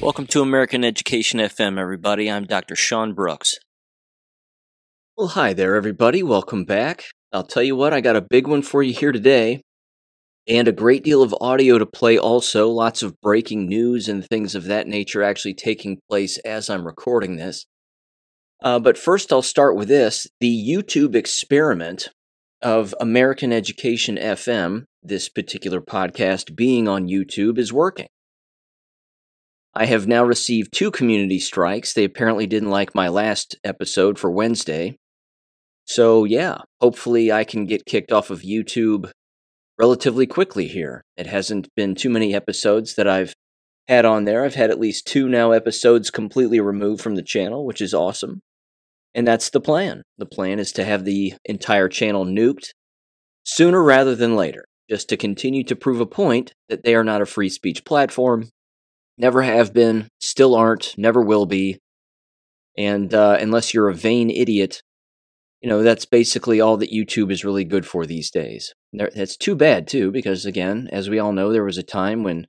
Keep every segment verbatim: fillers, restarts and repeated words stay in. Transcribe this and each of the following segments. Welcome to American Education F M, everybody. I'm Doctor Sean Brooks. Well, hi there, everybody. Welcome back. I'll tell you what, I got a big one for you here today, and a great deal of audio to play also. Lots of breaking news and things of that nature actually taking place as I'm recording this. Uh, but first, I'll start with this. The YouTube experiment of American Education F M, this particular podcast being on YouTube, is working. I have now received two community strikes. They apparently didn't like my last episode for Wednesday. So yeah, hopefully I can get kicked off of YouTube relatively quickly here. It hasn't been too many episodes that I've had on there. I've had at least two now episodes completely removed from the channel, which is awesome. And that's the plan. The plan is to have the entire channel nuked sooner rather than later, just to continue to prove a point that they are not a free speech platform. Never have been, still aren't, never will be. And uh, unless you're a vain idiot, you know, that's basically all that YouTube is really good for these days. There, that's too bad, too, because, again, as we all know, there was a time when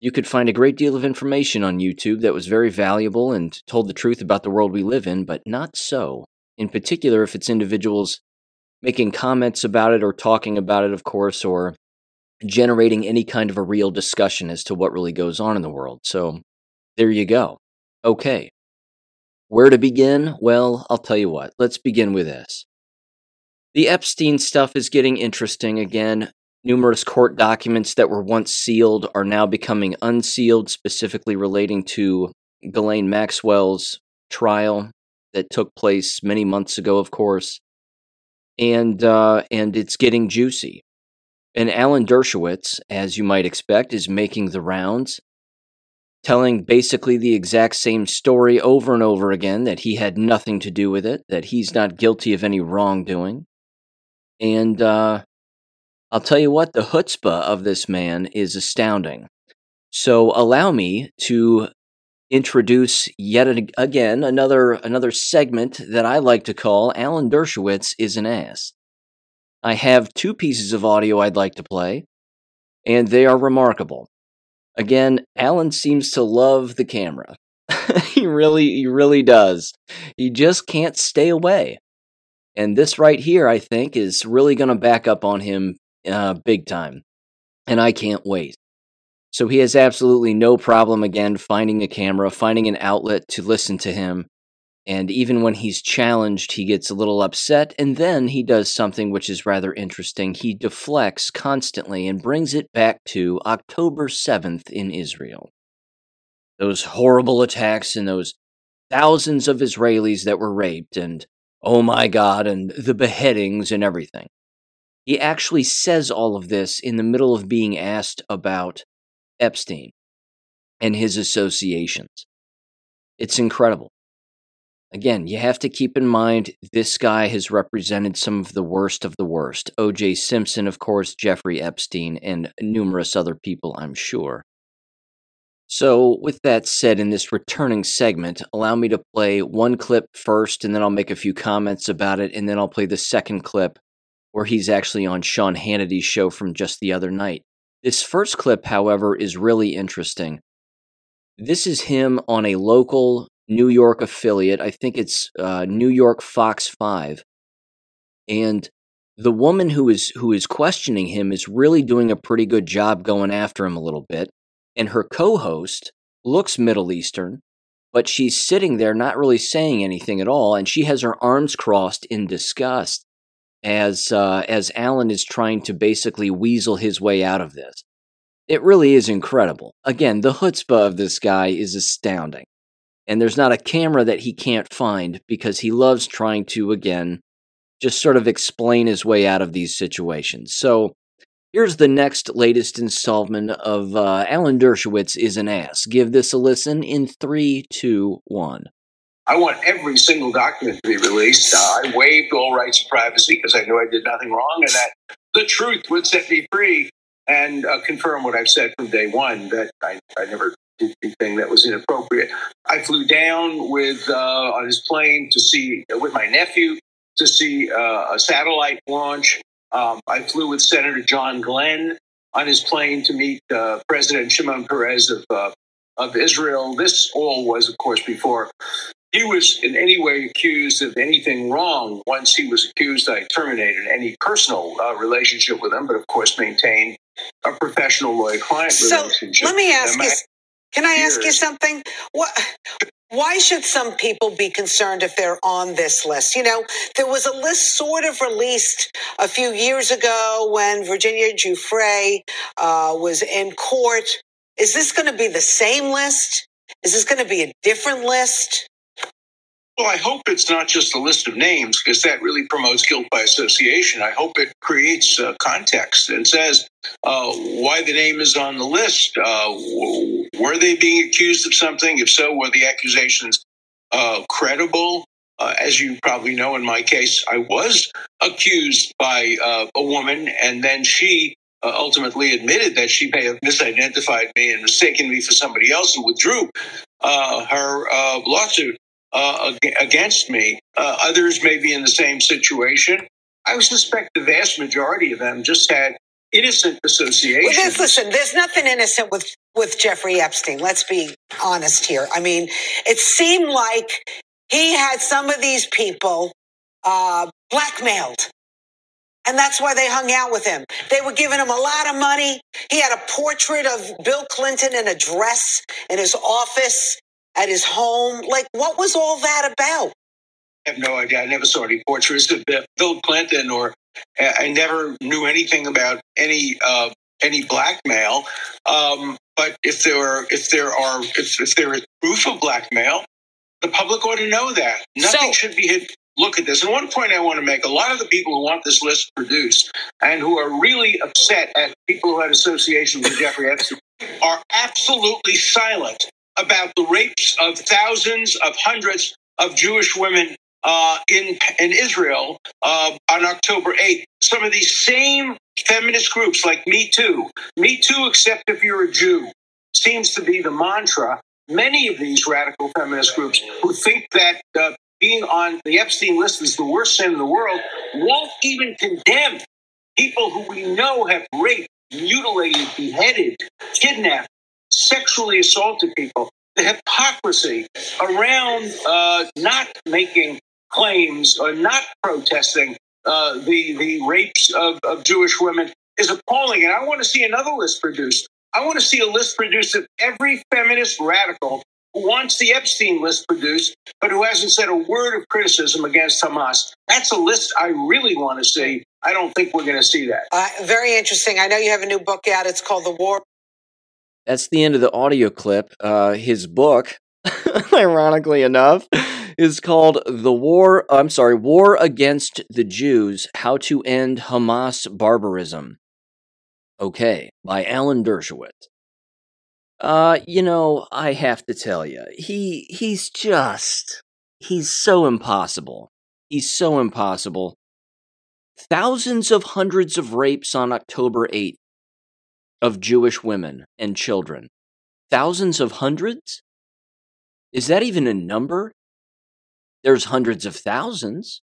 you could find a great deal of information on YouTube that was very valuable and told the truth about the world we live in, but not so. In particular, if it's individuals making comments about it or talking about it, of course, or generating any kind of a real discussion as to what really goes on in the world. So there you go. Okay. Where to begin? Well, I'll tell you what. Let's begin with this. The Epstein stuff is getting interesting again. Numerous court documents that were once sealed are now becoming unsealed, specifically relating to Ghislaine Maxwell's trial that took place many months ago, of course. And uh, and it's getting juicy. And Alan Dershowitz, as you might expect, is making the rounds, telling basically the exact same story over and over again, that he had nothing to do with it, that he's not guilty of any wrongdoing. And uh, I'll tell you what, the chutzpah of this man is astounding. So allow me to introduce yet again another, another segment that I like to call Alan Dershowitz is an Ass. I have two pieces of audio I'd like to play, and they are remarkable. Again, Alan seems to love the camera. He really, he really does. He just can't stay away. And this right here, I think, is really going to back up on him uh, big time. And I can't wait. So he has absolutely no problem, again, finding a camera, finding an outlet to listen to him. And even when he's challenged, he gets a little upset, and then he does something which is rather interesting. He deflects constantly and brings it back to October seventh in Israel. Those horrible attacks and those thousands of Israelis that were raped, and oh my God, and the beheadings and everything. He actually says all of this in the middle of being asked about Epstein and his associations. It's incredible. Again, you have to keep in mind, this guy has represented some of the worst of the worst. O J. Simpson, of course, Jeffrey Epstein, and numerous other people, I'm sure. So, with that said, in this returning segment, allow me to play one clip first, and then I'll make a few comments about it, and then I'll play the second clip, where he's actually on Sean Hannity's show from just the other night. This first clip, however, is really interesting. This is him on a local New York affiliate. I think it's uh, New York Fox five. And the woman who is who is questioning him is really doing a pretty good job going after him a little bit. And her co-host looks Middle Eastern, but she's sitting there not really saying anything at all. And she has her arms crossed in disgust as uh, as Alan is trying to basically weasel his way out of this. It really is incredible. Again, the chutzpah of this guy is astounding. And there's not a camera that he can't find because he loves trying to, again, just sort of explain his way out of these situations. So here's the next latest installment of uh, Alan Dershowitz is an Ass. Give this a listen in three, two, one. I want every single document to be released. Uh, I waived all rights to privacy because I knew I did nothing wrong and that the truth would set me free and uh, confirm what I've said from day one, that I, I never anything that was inappropriate. I flew down with uh, on his plane to see with my nephew to see uh, a satellite launch. Um, I flew with Senator John Glenn on his plane to meet uh, President Shimon Peres of uh, of Israel. This all was, of course, before he was in any way accused of anything wrong. Once he was accused, I terminated any personal uh, relationship with him, but of course maintained a professional lawyer-client so relationship. So let me ask you, can I years. ask you something? What? Why should some people be concerned if they're on this list? You know, there was a list sort of released a few years ago when Virginia Giuffre uh, was in court. Is this going to be the same list? Is this going to be a different list? Well, I hope it's not just a list of names, because that really promotes guilt by association. I hope it creates uh, context and says uh, why the name is on the list. Uh, were they being accused of something? If so, were the accusations uh, credible? Uh, as you probably know, in my case, I was accused by uh, a woman, and then she uh, ultimately admitted that she may have misidentified me and mistaken me for somebody else and withdrew uh, her uh, lawsuit Uh, against me. Uh, others may be in the same situation. I would suspect the vast majority of them just had innocent associations. Well, listen, there's nothing innocent with, with Jeffrey Epstein. Let's be honest here. I mean, it seemed like he had some of these people uh, blackmailed. And that's why they hung out with him. They were giving him a lot of money. He had a portrait of Bill Clinton in a dress in his office, at his home. Like, what was all that about? I have no idea. I never saw any portraits of Bill Clinton, or I never knew anything about any uh, any blackmail. Um, but if there are, if there are, if, if there is proof of blackmail, the public ought to know that. Nothing so, should be hidden. Look at this. And one point I want to make: a lot of the people who want this list produced and who are really upset at people who had associations with Jeffrey Epstein are absolutely silent about the rapes of thousands of hundreds of Jewish women uh, in in Israel uh, on October eighth. Some of these same feminist groups like Me Too, Me Too except if you're a Jew, seems to be the mantra. Many of these radical feminist groups who think that uh, being on the Epstein list is the worst sin in the world won't even condemn people who we know have raped, mutilated, beheaded, kidnapped, sexually assaulted people. The hypocrisy around uh, not making claims or not protesting uh, the the rapes of, of Jewish women is appalling. And I want to see another list produced. I want to see a list produced of every feminist radical who wants the Epstein list produced, but who hasn't said a word of criticism against Hamas. That's a list I really want to see. I don't think we're going to see that. Uh, very interesting. I know you have a new book out. It's called The War. That's the end of the audio clip. Uh, his book, ironically enough, is called The War, I'm sorry, War Against the Jews, How to End Hamas Barbarism. Okay, by Alan Dershowitz. Uh, you know, I have to tell you, he he's just, he's so impossible. He's so impossible. Thousands of hundreds of rapes on October eighth. Of Jewish women and children. Thousands of hundreds? Is that even a number? There's hundreds of thousands.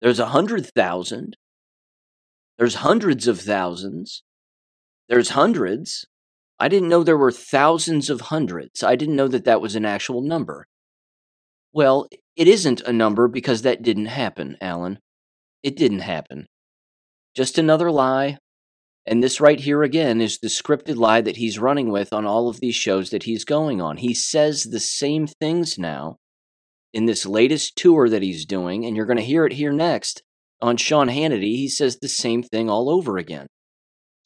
There's a hundred thousand. There's hundreds of thousands. There's hundreds. I didn't know there were thousands of hundreds. I didn't know that that was an actual number. Well, it isn't a number because that didn't happen, Alan. It didn't happen. Just another lie. And this right here again is the scripted lie that he's running with on all of these shows that he's going on. He says the same things now in this latest tour that he's doing, and you're going to hear it here next on Sean Hannity. He says the same thing all over again.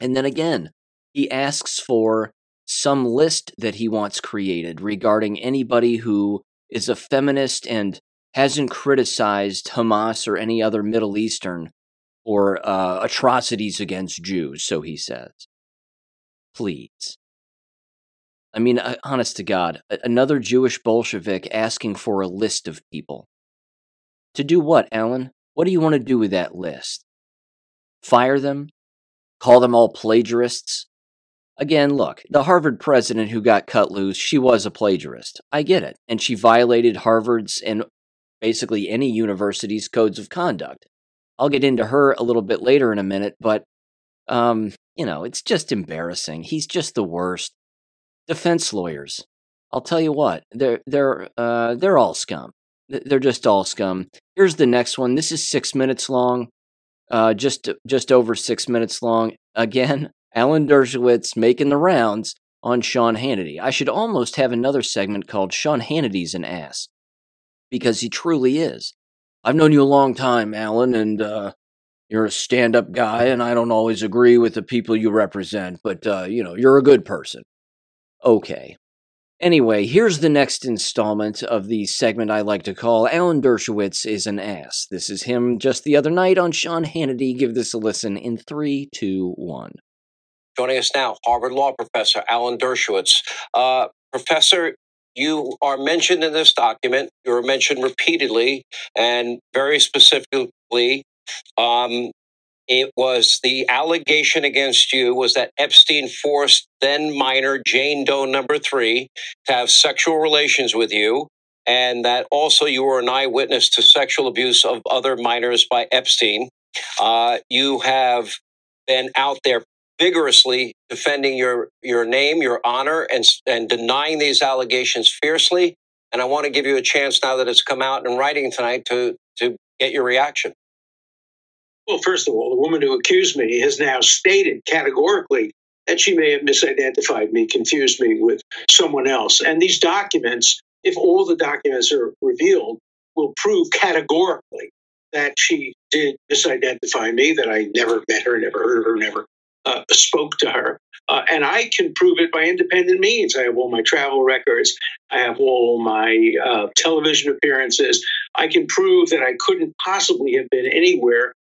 And then again, he asks for some list that he wants created regarding anybody who is a feminist and hasn't criticized Hamas or any other Middle Eastern or uh, atrocities against Jews, so he says. Please. I mean, honest to God, another Jewish Bolshevik asking for a list of people. To do what, Alan? What do you want to do with that list? Fire them? Call them all plagiarists? Again, look, the Harvard president who got cut loose, she was a plagiarist. I get it. And she violated Harvard's and basically any university's codes of conduct. I'll get into her a little bit later in a minute, but, um, you know, it's just embarrassing. He's just the worst. Defense lawyers. I'll tell you what, they're they're uh, they're all scum. They're just all scum. Here's the next one. This is six minutes long, uh, just just over six minutes long. Again, Alan Dershowitz making the rounds on Sean Hannity. I should almost have another segment called Sean Hannity's an Ass, because he truly is. I've known you a long time, Alan, and uh, you're a stand-up guy, and I don't always agree with the people you represent, but, uh, you know, you're a good person. Okay. Anyway, here's the next installment of the segment I like to call Alan Dershowitz is an Ass. This is him just the other night on Sean Hannity. Give this a listen in three, two, one. Joining us now, Harvard Law Professor Alan Dershowitz. Uh, professor, you are mentioned in this document. You were mentioned repeatedly and very specifically. Um, it was the allegation against you was that Epstein forced then minor Jane Doe number three to have sexual relations with you, and that also you were an eyewitness to sexual abuse of other minors by Epstein. Uh, you have been out there vigorously defending your, your name, your honor, and, and denying these allegations fiercely. And I want to give you a chance now that it's come out in writing tonight to, to get your reaction. Well, first of all, the woman who accused me has now stated categorically that she may have misidentified me, confused me with someone else. And these documents, if all the documents are revealed, will prove categorically that she did misidentify me, that I never met her, never heard of her, never Uh, spoke to her. Uh, and I can prove it by independent means. I have all my travel records. I have all my uh, television appearances. I can prove that I couldn't possibly have been anywhere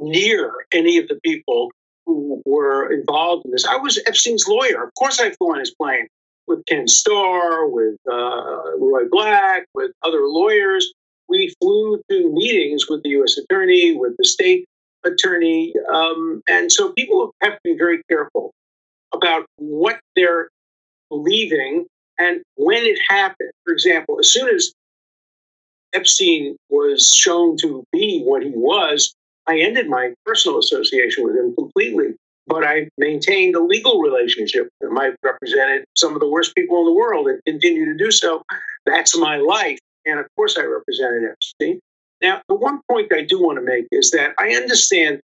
near any of the people who were involved in this. I was Epstein's lawyer. Of course I flew on his plane with Ken Starr, with uh, Roy Black, with other lawyers. We flew to meetings with the U S attorney, with the state attorney, um, and so people have to be very careful about what they're believing and when it happened. For example, as soon as Epstein was shown to be what he was, I ended my personal association with him completely, but I maintained a legal relationship with him. I represented some of the worst people in the world and continue to do so. That's my life, and of course I represented Epstein. Now, the one point I do want to make is that I understand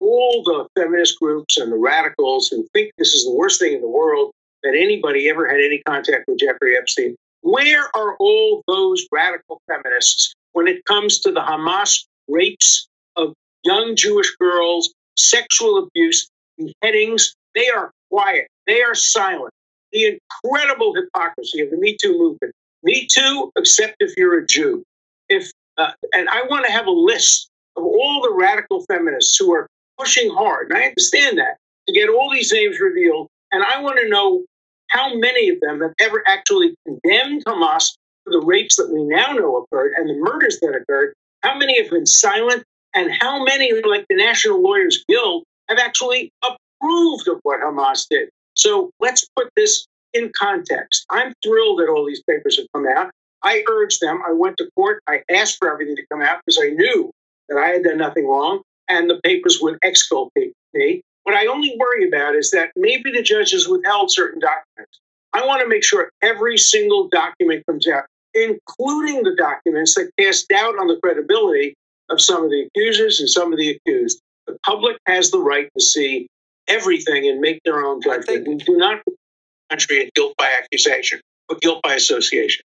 all the feminist groups and the radicals who think this is the worst thing in the world, that anybody ever had any contact with Jeffrey Epstein. Where are all those radical feminists when it comes to the Hamas rapes of young Jewish girls, sexual abuse, beheadings? They are quiet. They are silent. The incredible hypocrisy of the Me Too movement. Me Too, except if you're a Jew. If Uh, and I want to have a list of all the radical feminists who are pushing hard, and I understand that, to get all these names revealed. And I want to know how many of them have ever actually condemned Hamas for the rapes that we now know occurred and the murders that occurred. How many have been silent, and how many, like the National Lawyers Guild, have actually approved of what Hamas did? So let's put this in context. I'm thrilled that all these papers have come out. I urged them. I went to court. I asked for everything to come out because I knew that I had done nothing wrong and the papers would exculpate me. What I only worry about is that maybe the judges withheld certain documents. I want to make sure every single document comes out, including the documents that cast doubt on the credibility of some of the accusers and some of the accused. The public has the right to see everything and make their own judgment. We do not put the country in guilt by accusation, but guilt by association.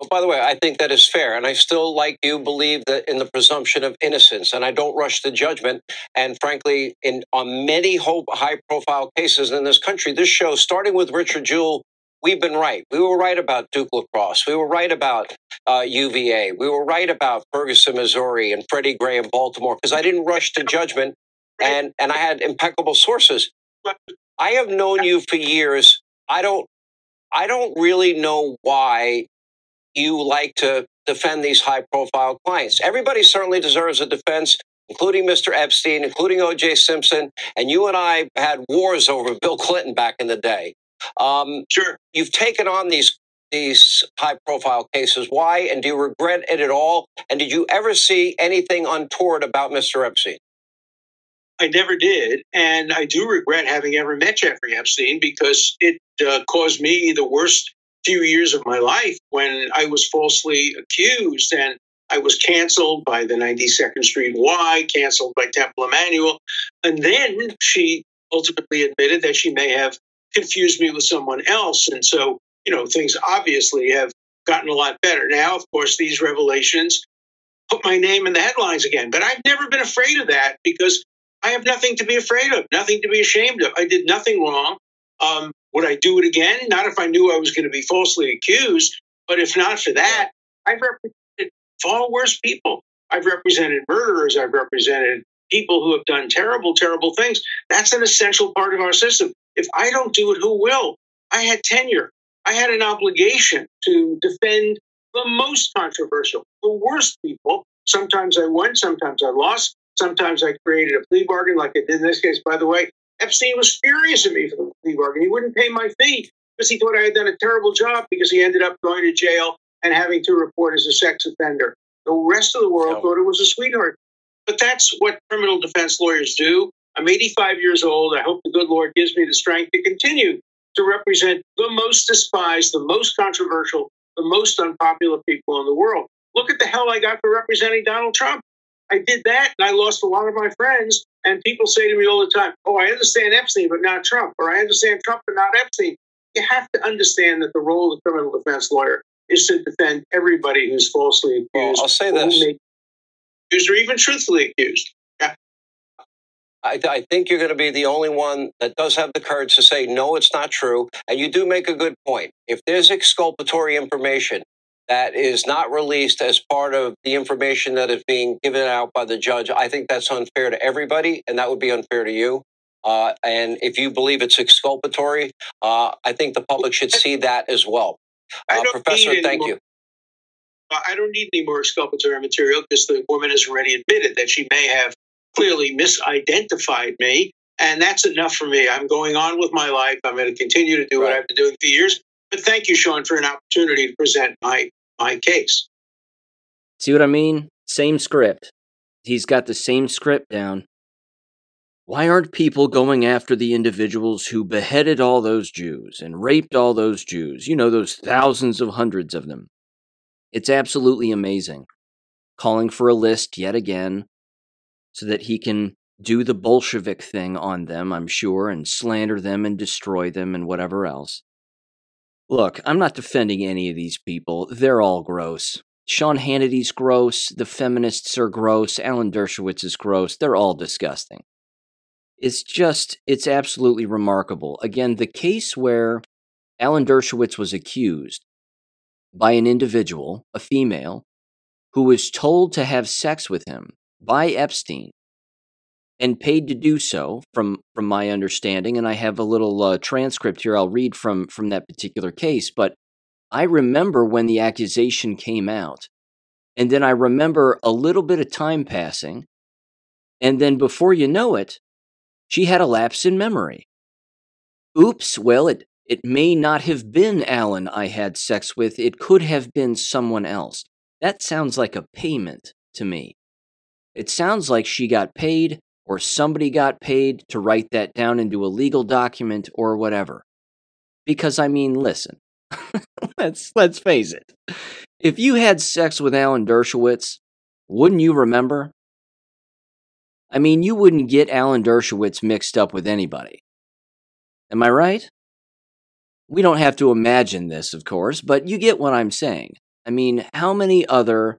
Well, by the way, I think that is fair. And I still, like you, believe that in the presumption of innocence. And I don't rush to judgment. And frankly, in on many high-profile cases in this country, this show, starting with Richard Jewell, we've been right. We were right about Duke LaCrosse. We were right about uh, U V A. We were right about Ferguson, Missouri, and Freddie Gray in Baltimore, because I didn't rush to judgment. And, and I had impeccable sources. I have known you for years. I don't, I don't really know why you like to defend these high-profile clients. Everybody certainly deserves a defense, including Mister Epstein, including O J. Simpson, and you and I had wars over Bill Clinton back in the day. Um, sure. You've taken on these these high-profile cases. Why, and do you regret it at all? And did you ever see anything untoward about Mister Epstein? I never did, and I do regret having ever met Jeffrey Epstein because it uh, caused me the worst few years of my life when I was falsely accused, and I was canceled by the ninety-second Street Y, canceled by Temple Emmanuel. And then she ultimately admitted that she may have confused me with someone else. And so, you know, things obviously have gotten a lot better. Now, of course, these revelations put my name in the headlines again. But I've never been afraid of that because I have nothing to be afraid of, nothing to be ashamed of. I did nothing wrong. Um, would I do it again? Not if I knew I was going to be falsely accused. But if not for that, I've represented far worse people. I've represented murderers. I've represented people who have done terrible, terrible things. That's an essential part of our system. If I don't do it, who will? I had tenure. I had an obligation to defend the most controversial, the worst people. Sometimes I won, sometimes I lost. Sometimes I created a plea bargain like I did in this case. By the way, Epstein was furious at me for the plea bargain. He wouldn't pay my fee because he thought I had done a terrible job because he ended up going to jail and having to report as a sex offender. The rest of the world oh. thought it was a sweetheart. But that's what criminal defense lawyers do. I'm eighty-five years old. I hope the good Lord gives me the strength to continue to represent the most despised, the most controversial, the most unpopular people in the world. Look at the hell I got for representing Donald Trump. I did that, and I lost a lot of my friends, and people say to me all the time, oh, I understand Epstein, but not Trump, or I understand Trump, but not Epstein. You have to understand that the role of the criminal defense lawyer is to defend everybody who's falsely accused. I'll say this. Accused or even truthfully accused. Yeah. I, I think you're going to be the only one that does have the courage to say, no, it's not true. And you do make a good point. If there's exculpatory information that is not released as part of the information that is being given out by the judge, I think that's unfair to everybody, and that would be unfair to you. Uh, and if you believe it's exculpatory, uh, I think the public should see that as well. Uh, Professor, thank you. I don't need any more exculpatory material because the woman has already admitted that she may have clearly misidentified me, and that's enough for me. I'm going on with my life. I'm going to continue to do right. what I've been doing for years. But thank you, Sean, for an opportunity to present my my case. See what I mean? Same script. He's got the same script down. Why aren't people going after the individuals who beheaded all those Jews and raped all those Jews? You know, those thousands of hundreds of them. It's absolutely amazing. Calling for a list yet again so that he can do the Bolshevik thing on them, I'm sure, and slander them and destroy them and whatever else. Look, I'm not defending any of these people. They're all gross. Sean Hannity's gross. The feminists are gross. Alan Dershowitz is gross. They're all disgusting. It's just, it's absolutely remarkable. Again, the case where Alan Dershowitz was accused by an individual, a female, who was told to have sex with him by Epstein and paid to do so, from, from my understanding, and I have a little uh, transcript here I'll read from, from that particular case, but I remember when the accusation came out, and then I remember a little bit of time passing, and then before you know it, she had a lapse in memory. Oops, well, it, it may not have been Alan I had sex with, it could have been someone else. That sounds like a payment to me. It sounds like she got paid, or somebody got paid to write that down into a legal document or whatever. Because, I mean, listen, let's let's face it. If you had sex with Alan Dershowitz, wouldn't you remember? I mean, you wouldn't get Alan Dershowitz mixed up with anybody. Am I right? We don't have to imagine this, of course, but you get what I'm saying. I mean, how many other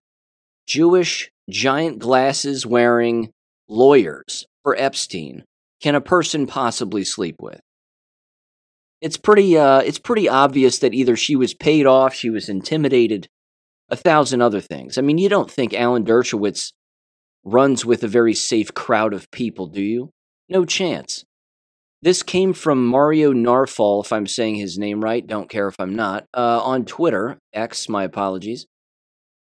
Jewish giant glasses wearing lawyers for Epstein can a person possibly sleep with? It's pretty uh, it's pretty obvious that either she was paid off, she was intimidated, a thousand other things. I mean, you don't think Alan Dershowitz runs with a very safe crowd of people, do you? No chance. This came from Mario Nawfal, if I'm saying his name right, don't care if I'm not, uh, on Twitter, X, my apologies.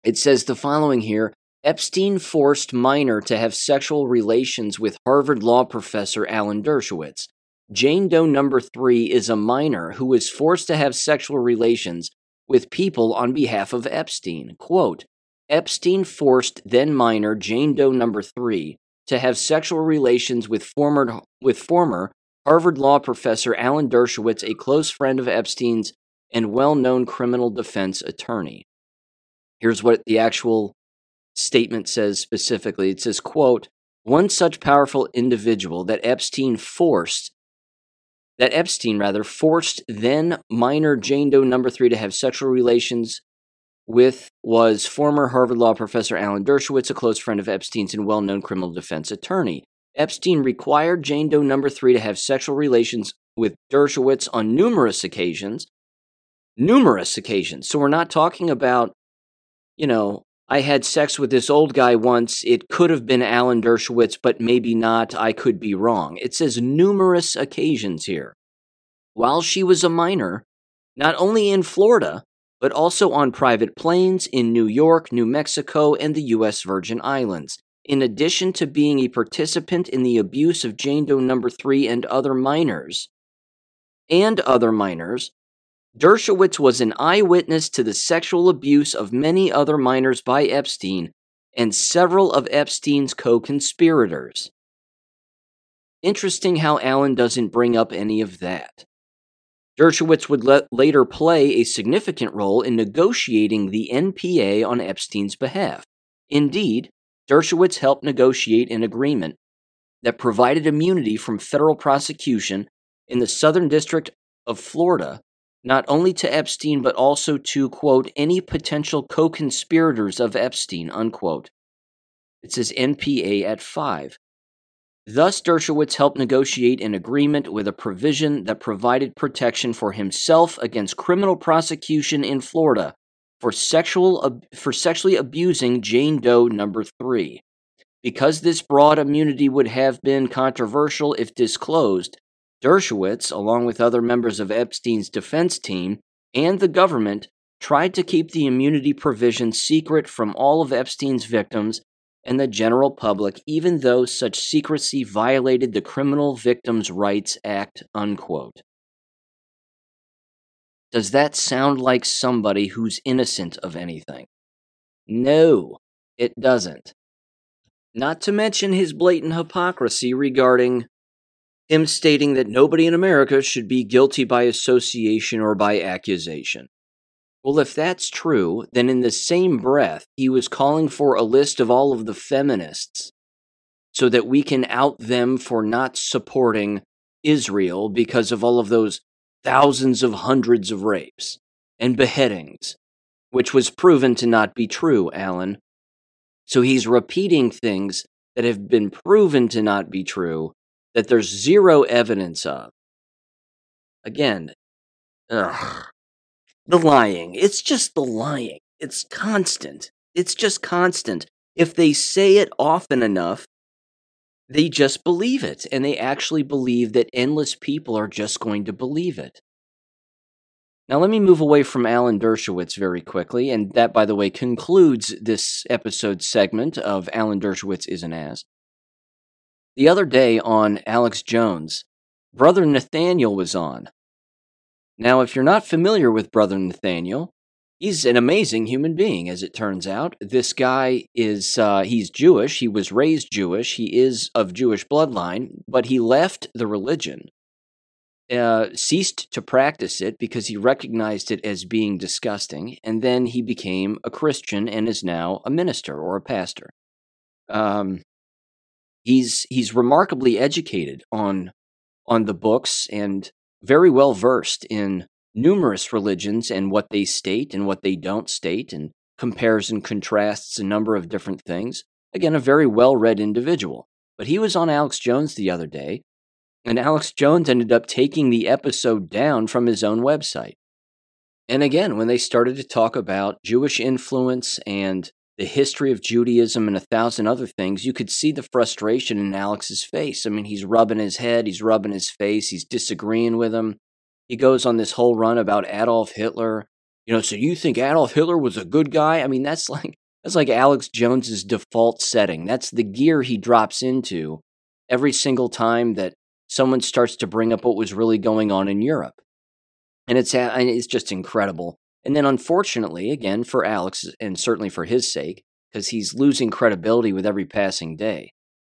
It says the following here: Epstein forced minor to have sexual relations with Harvard law professor Alan Dershowitz. Jane Doe number three is a minor who was forced to have sexual relations with people on behalf of Epstein. Quote, Epstein forced then minor Jane Doe number three to have sexual relations with former, with former Harvard law professor Alan Dershowitz, a close friend of Epstein's, and well-known criminal defense attorney. Here's what the actual statement says specifically. It says, quote, one such powerful individual that Epstein forced, that Epstein rather forced then minor Jane Doe number three to have sexual relations with was former Harvard Law professor Alan Dershowitz, a close friend of Epstein's and well-known criminal defense attorney. Epstein required Jane Doe number three to have sexual relations with Dershowitz on numerous occasions. Numerous occasions. So we're not talking about, you know, I had sex with this old guy once. It could have been Alan Dershowitz, but maybe not. I could be wrong. It says numerous occasions here. While she was a minor, not only in Florida, but also on private planes in New York, New Mexico, and the U S. Virgin Islands. In addition to being a participant in the abuse of Jane Doe number three and other minors, and other minors, Dershowitz was an eyewitness to the sexual abuse of many other minors by Epstein and several of Epstein's co-conspirators. Interesting how Alan doesn't bring up any of that. Dershowitz would let, later play a significant role in negotiating the N P A on Epstein's behalf. Indeed, Dershowitz helped negotiate an agreement that provided immunity from federal prosecution in the Southern District of Florida, not only to Epstein, but also to, quote, any potential co-conspirators of Epstein, unquote. It says N P A at five. Thus, Dershowitz helped negotiate an agreement with a provision that provided protection for himself against criminal prosecution in Florida for sexual for sexually abusing Jane Doe number three. Because this broad immunity would have been controversial if disclosed, Dershowitz, along with other members of Epstein's defense team and the government, tried to keep the immunity provision secret from all of Epstein's victims and the general public, even though such secrecy violated the Criminal Victims' Rights Act, unquote. Does that sound like somebody who's innocent of anything? No, it doesn't. Not to mention his blatant hypocrisy regarding him stating that nobody in America should be guilty by association or by accusation. Well, if that's true, then in the same breath, he was calling for a list of all of the feminists so that we can out them for not supporting Israel because of all of those thousands of hundreds of rapes and beheadings, which was proven to not be true, Alan. So he's repeating things that have been proven to not be true, that there's zero evidence of. Again, ugh, the lying. It's just the lying. It's constant. It's just constant. If they say it often enough, they just believe it, and they actually believe that endless people are just going to believe it. Now, let me move away from Alan Dershowitz very quickly, and that, by the way, concludes this episode segment of Alan Dershowitz Is an Ass. The other day on Alex Jones, Brother Nathaniel was on. Now, if you're not familiar with Brother Nathaniel, he's an amazing human being, as it turns out. This guy is, uh, he's Jewish, he was raised Jewish, he is of Jewish bloodline, but he left the religion, uh, ceased to practice it because he recognized it as being disgusting, and then he became a Christian and is now a minister or a pastor. Um... He's he's remarkably educated on on the books and very well versed in numerous religions and what they state and what they don't state, and compares and contrasts a number of different things. Again, a very well-read individual. But he was on Alex Jones the other day, and Alex Jones ended up taking the episode down from his own website. And again, when they started to talk about Jewish influence and the history of Judaism and a thousand other things, you could see the frustration in Alex's face. I mean, he's rubbing his head, he's rubbing his face, he's disagreeing with him. He goes on this whole run about Adolf Hitler. You know, so you think Adolf Hitler was a good guy? I mean, that's like that's like Alex Jones's default setting. That's the gear he drops into every single time that someone starts to bring up what was really going on in Europe. And it's it's just incredible. And then, unfortunately, again, for Alex, and certainly for his sake, because he's losing credibility with every passing day,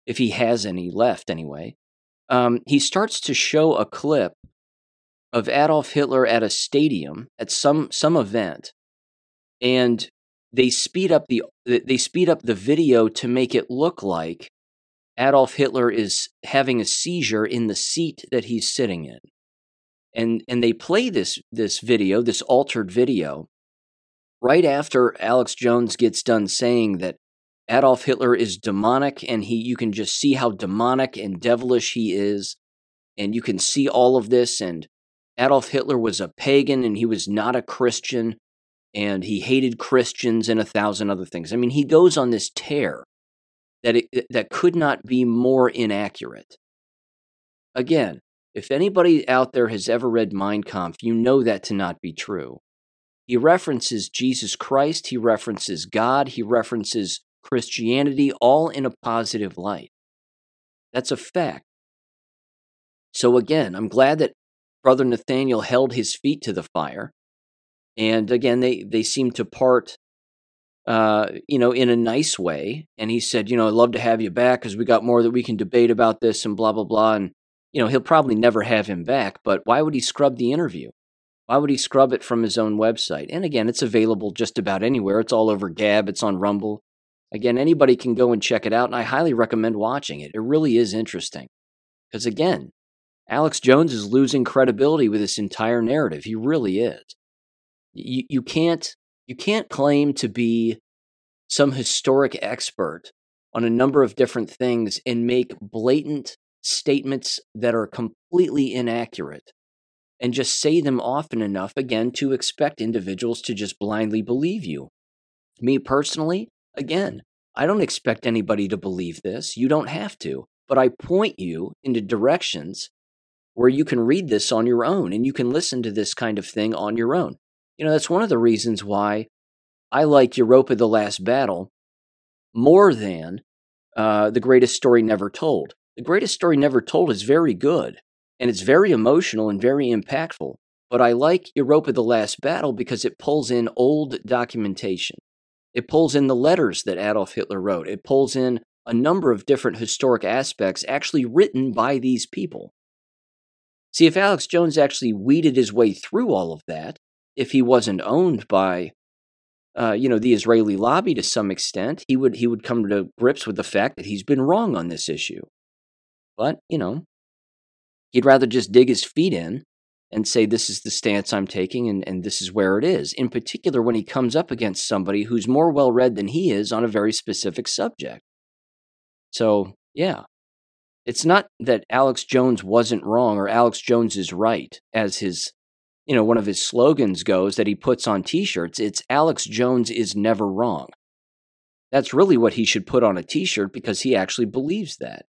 if he has any left anyway, um, he starts to show a clip of Adolf Hitler at a stadium at some some event, and they speed up the they speed up the video to make it look like Adolf Hitler is having a seizure in the seat that he's sitting in, and and they play this this video, this altered video, right after Alex Jones gets done saying that Adolf Hitler is demonic, and he you can just see how demonic and devilish he is, and you can see all of this, and Adolf Hitler was a pagan, and he was not a Christian, and he hated Christians and a thousand other things. I mean, he goes on this tear that it, that could not be more inaccurate. Again, if anybody out there has ever read Mein Kampf, you know that to not be true. He references Jesus Christ, he references God, he references Christianity, all in a positive light. That's a fact. So again, I'm glad that Brother Nathaniel held his feet to the fire. And again, they, they seemed to part, uh, you know, in a nice way. And he said, you know, I'd love to have you back because we got more that we can debate about this and blah, blah, blah. And, you know, he'll probably never have him back, but why would he scrub the interview? Why would he scrub it from his own website? And again, it's available just about anywhere. It's all over Gab. It's on Rumble. Again, anybody can go and check it out, and I highly recommend watching it. It really is interesting. Because again, Alex Jones is losing credibility with this entire narrative. He really is. You, you can't you can't claim to be some historic expert on a number of different things and make blatant statements that are completely inaccurate and just say them often enough, again, to expect individuals to just blindly believe you. Me personally, again, I don't expect anybody to believe this. You don't have to, but I point you into directions where you can read this on your own and you can listen to this kind of thing on your own. You know, that's one of the reasons why I like Europa the Last Battle more than uh, The Greatest Story Never Told. The Greatest Story Never Told is very good, and it's very emotional and very impactful, but I like Europa the Last Battle because it pulls in old documentation. It pulls in the letters that Adolf Hitler wrote. It pulls in a number of different historic aspects actually written by these people. See, if Alex Jones actually weeded his way through all of that, if he wasn't owned by, uh, you know, the Israeli lobby to some extent, he would he would come to grips with the fact that he's been wrong on this issue. But, you know, he'd rather just dig his feet in and say, this is the stance I'm taking, and, and this is where it is, in particular when he comes up against somebody who's more well-read than he is on a very specific subject. So, yeah. It's not that Alex Jones wasn't wrong or Alex Jones is right, as his, you know, one of his slogans goes that he puts on t-shirts. It's Alex Jones is never wrong. That's really what he should put on a t-shirt because he actually believes that.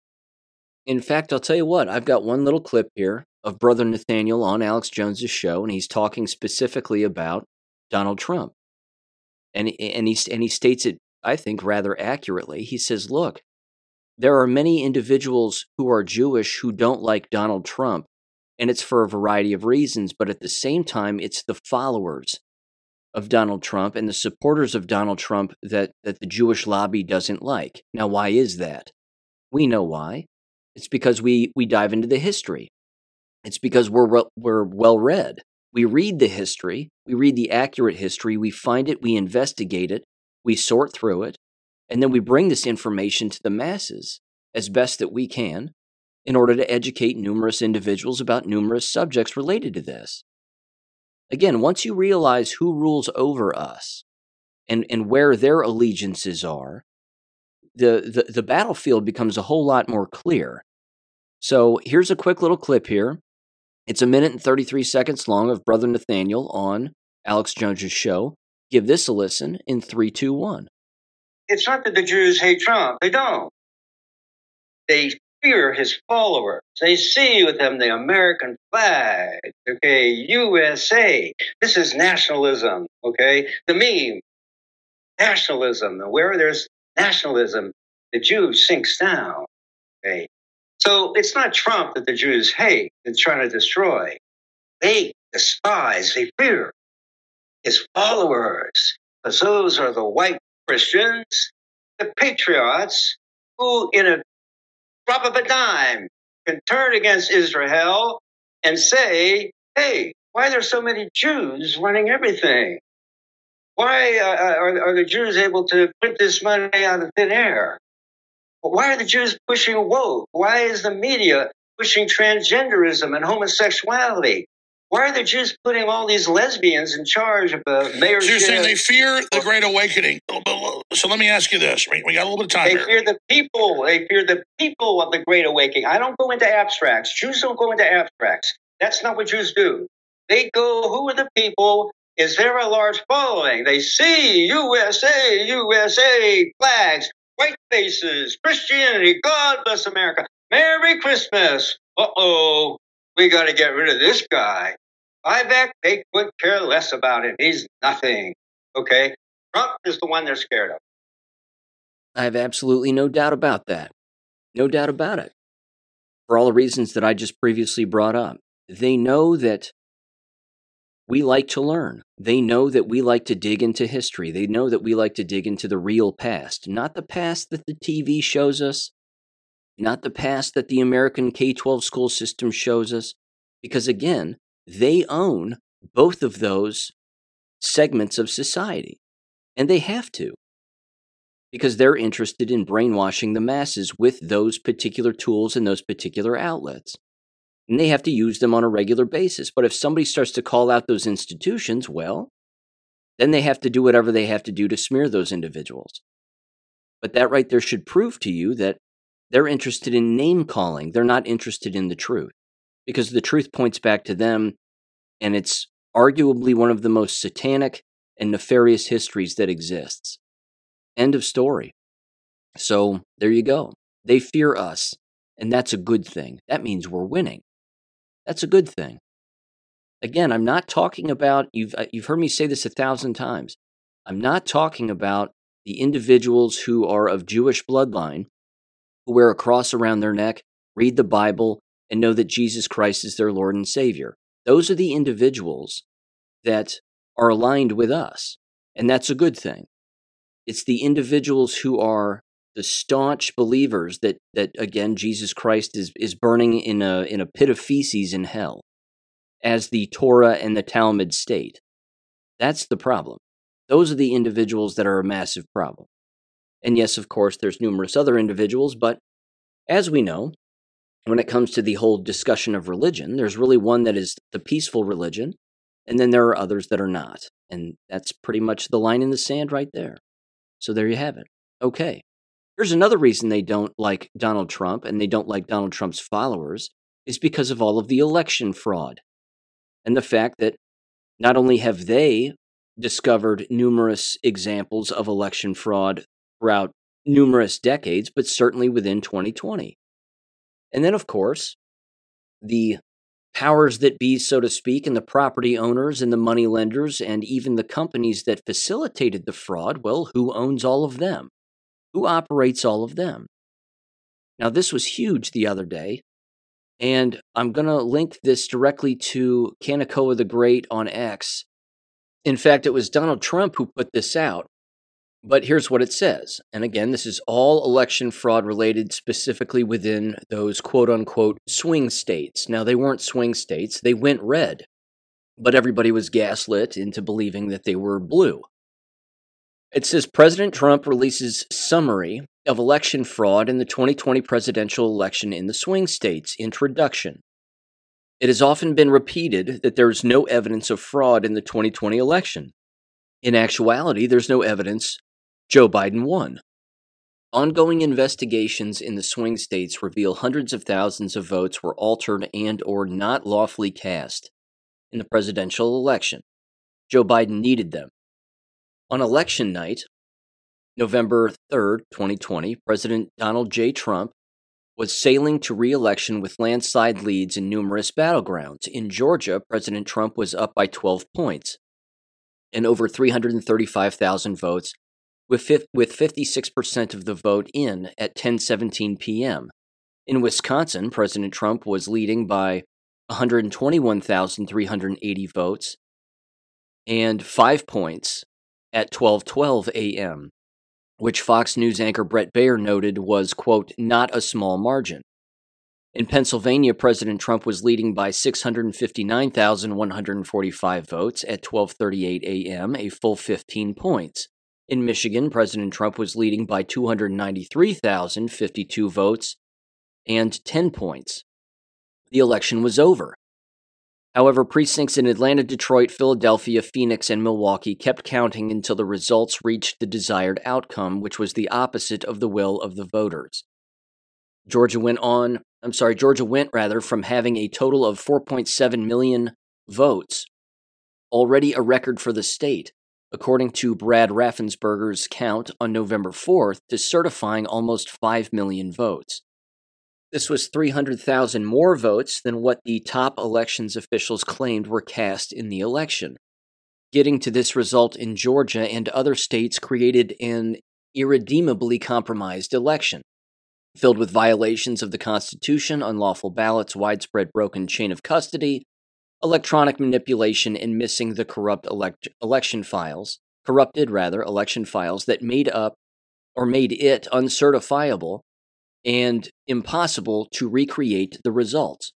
In fact, I'll tell you what, I've got one little clip here of Brother Nathaniel on Alex Jones's show, and he's talking specifically about Donald Trump. And, and, he, and he states it, I think, rather accurately. He says, look, there are many individuals who are Jewish who don't like Donald Trump, and it's for a variety of reasons, but at the same time, it's the followers of Donald Trump and the supporters of Donald Trump that, that the Jewish lobby doesn't like. Now, why is that? We know why. It's because we, we dive into the history. It's because we're, we're well-read. We read the history. We read the accurate history. We find it. We investigate it. We sort through it. And then we bring this information to the masses as best that we can in order to educate numerous individuals about numerous subjects related to this. Again, once you realize who rules over us and, and where their allegiances are, the, the, the battlefield becomes a whole lot more clear. So here's a quick little clip here. It's a minute and thirty-three seconds long of Brother Nathaniel on Alex Jones's show. Give this a listen in three, two, one. It's not that the Jews hate Trump. They don't. They fear his followers. They see with him the American flag, okay, U S A. This is nationalism, okay? The meme, nationalism. Where there's nationalism, the Jew sinks down, okay? So it's not Trump that the Jews hate and trying to destroy. They despise, they fear his followers, because those are the white Christians, the patriots, who in a drop of a dime can turn against Israel and say, hey, why are there so many Jews running everything? Why uh, are, are the Jews able to print this money out of thin air? Why are the Jews pushing woke? Why is the media pushing transgenderism and homosexuality? Why are the Jews putting all these lesbians in charge of uh, mayorship? So you're saying they fear the Great Awakening. So let me ask you this. We got a little bit of time here. They fear the people. They fear the people of the Great Awakening. I don't go into abstracts. Jews don't go into abstracts. That's not what Jews do. They go, who are the people? Is there a large following? They see U S A, U S A flags, white faces, Christianity, God bless America. Merry Christmas. Uh-oh. We got to get rid of this guy. I bet they could care less about it. He's nothing. Okay? Trump is the one they're scared of. I have absolutely no doubt about that. No doubt about it. For all the reasons that I just previously brought up. They know that we like to learn. They know that we like to dig into history. They know that we like to dig into the real past. Not the past that the T V shows us. Not the past that the American K twelve school system shows us, because again, they own both of those segments of society, and they have to, because they're interested in brainwashing the masses with those particular tools and those particular outlets, and they have to use them on a regular basis. But if somebody starts to call out those institutions, well, then they have to do whatever they have to do to smear those individuals. But that right there should prove to you that they're interested in name-calling. They're not interested in the truth, because the truth points back to them, and it's arguably one of the most satanic and nefarious histories that exists. End of story. So there you go. They fear us, and that's a good thing. That means we're winning. That's a good thing. Again, I'm not talking about, you've, you've heard me say this a thousand times, I'm not talking about the individuals who are of Jewish bloodline, wear a cross around their neck, read the Bible, and know that Jesus Christ is their Lord and Savior. Those are the individuals that are aligned with us, and that's a good thing. It's the individuals who are the staunch believers that, that again, Jesus Christ is, is burning in a, in a pit of feces in hell, as the Torah and the Talmud state. That's the problem. Those are the individuals that are a massive problem. And yes, of course, there's numerous other individuals, but as we know, when it comes to the whole discussion of religion, there's really one that is the peaceful religion, and then there are others that are not. And that's pretty much the line in the sand right there. So there you have it. Okay. Here's another reason they don't like Donald Trump, and they don't like Donald Trump's followers, is because of all of the election fraud. And the fact that not only have they discovered numerous examples of election fraud throughout numerous decades, but certainly within twenty twenty. And then, of course, the powers that be, so to speak, and the property owners and the money lenders and even the companies that facilitated the fraud, well, who owns all of them? Who operates all of them? Now, this was huge the other day, and I'm going to link this directly to Kanakoa the Great on X. In fact, it was Donald Trump who put this out. But here's what it says. And again, this is all election fraud related, specifically within those quote-unquote swing states. Now, they weren't swing states. They went red. But everybody was gaslit into believing that they were blue. It says, President Trump releases summary of election fraud in the twenty twenty presidential election in the swing states. Introduction. It has often been repeated that there is no evidence of fraud in the twenty twenty election. In actuality, there's no evidence Joe Biden won. Ongoing investigations in the swing states reveal hundreds of thousands of votes were altered and or not lawfully cast in the presidential election. Joe Biden needed them. On election night, November third, twenty twenty, President Donald J. Trump was sailing to re-election with landslide leads in numerous battlegrounds. In Georgia, President Trump was up by twelve points and over three hundred thirty-five thousand votes, with fifty-six percent of the vote in at ten seventeen p.m. In Wisconsin, President Trump was leading by one hundred twenty-one thousand three hundred eighty votes and five points at twelve twelve a.m., which Fox News anchor Brett Baier noted was, quote, not a small margin. In Pennsylvania, President Trump was leading by six hundred fifty-nine thousand one hundred forty-five votes at twelve thirty-eight a.m., a full fifteen points. In Michigan, President Trump was leading by two hundred ninety-three thousand fifty-two votes and ten points. The election was over. However, precincts in Atlanta, Detroit, Philadelphia, Phoenix, and Milwaukee kept counting until the results reached the desired outcome, which was the opposite of the will of the voters. Georgia went on, I'm sorry, Georgia went rather from having a total of four point seven million votes, already a record for the state, according to Brad Raffensperger's count on November fourth, to certifying almost five million votes. This was three hundred thousand more votes than what the top elections officials claimed were cast in the election. Getting to this result in Georgia and other states created an irredeemably compromised election, filled with violations of the Constitution, unlawful ballots, widespread broken chain of custody, electronic manipulation, and missing the corrupt elect- election files, corrupted rather, election files that made up or made it uncertifiable and impossible to recreate the results.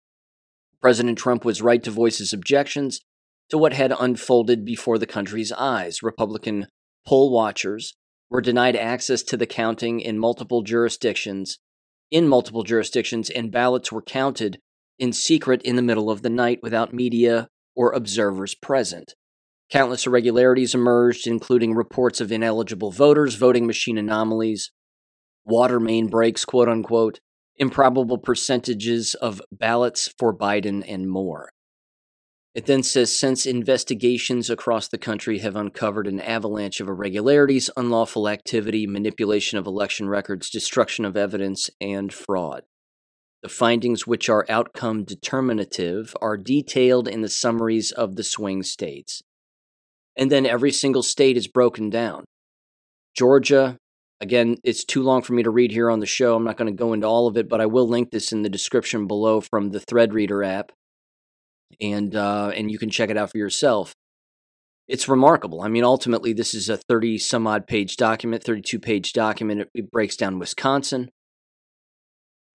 President Trump was right to voice his objections to what had unfolded before the country's eyes. Republican poll watchers were denied access to the counting in multiple jurisdictions, in multiple jurisdictions, and ballots were counted in secret in the middle of the night without media or observers present. Countless irregularities emerged, including reports of ineligible voters, voting machine anomalies, water main breaks, quote-unquote, improbable percentages of ballots for Biden, and more. It then says, since investigations across the country have uncovered an avalanche of irregularities, unlawful activity, manipulation of election records, destruction of evidence, and fraud. The findings, which are outcome determinative, are detailed in the summaries of the swing states. And then every single state is broken down. Georgia, again, it's too long for me to read here on the show. I'm not going to go into all of it, but I will link this in the description below from the Threadreader app, and uh, and you can check it out for yourself. It's remarkable. I mean, ultimately, this is a thirty-some-odd page document, thirty-two page document. It, it breaks down Wisconsin.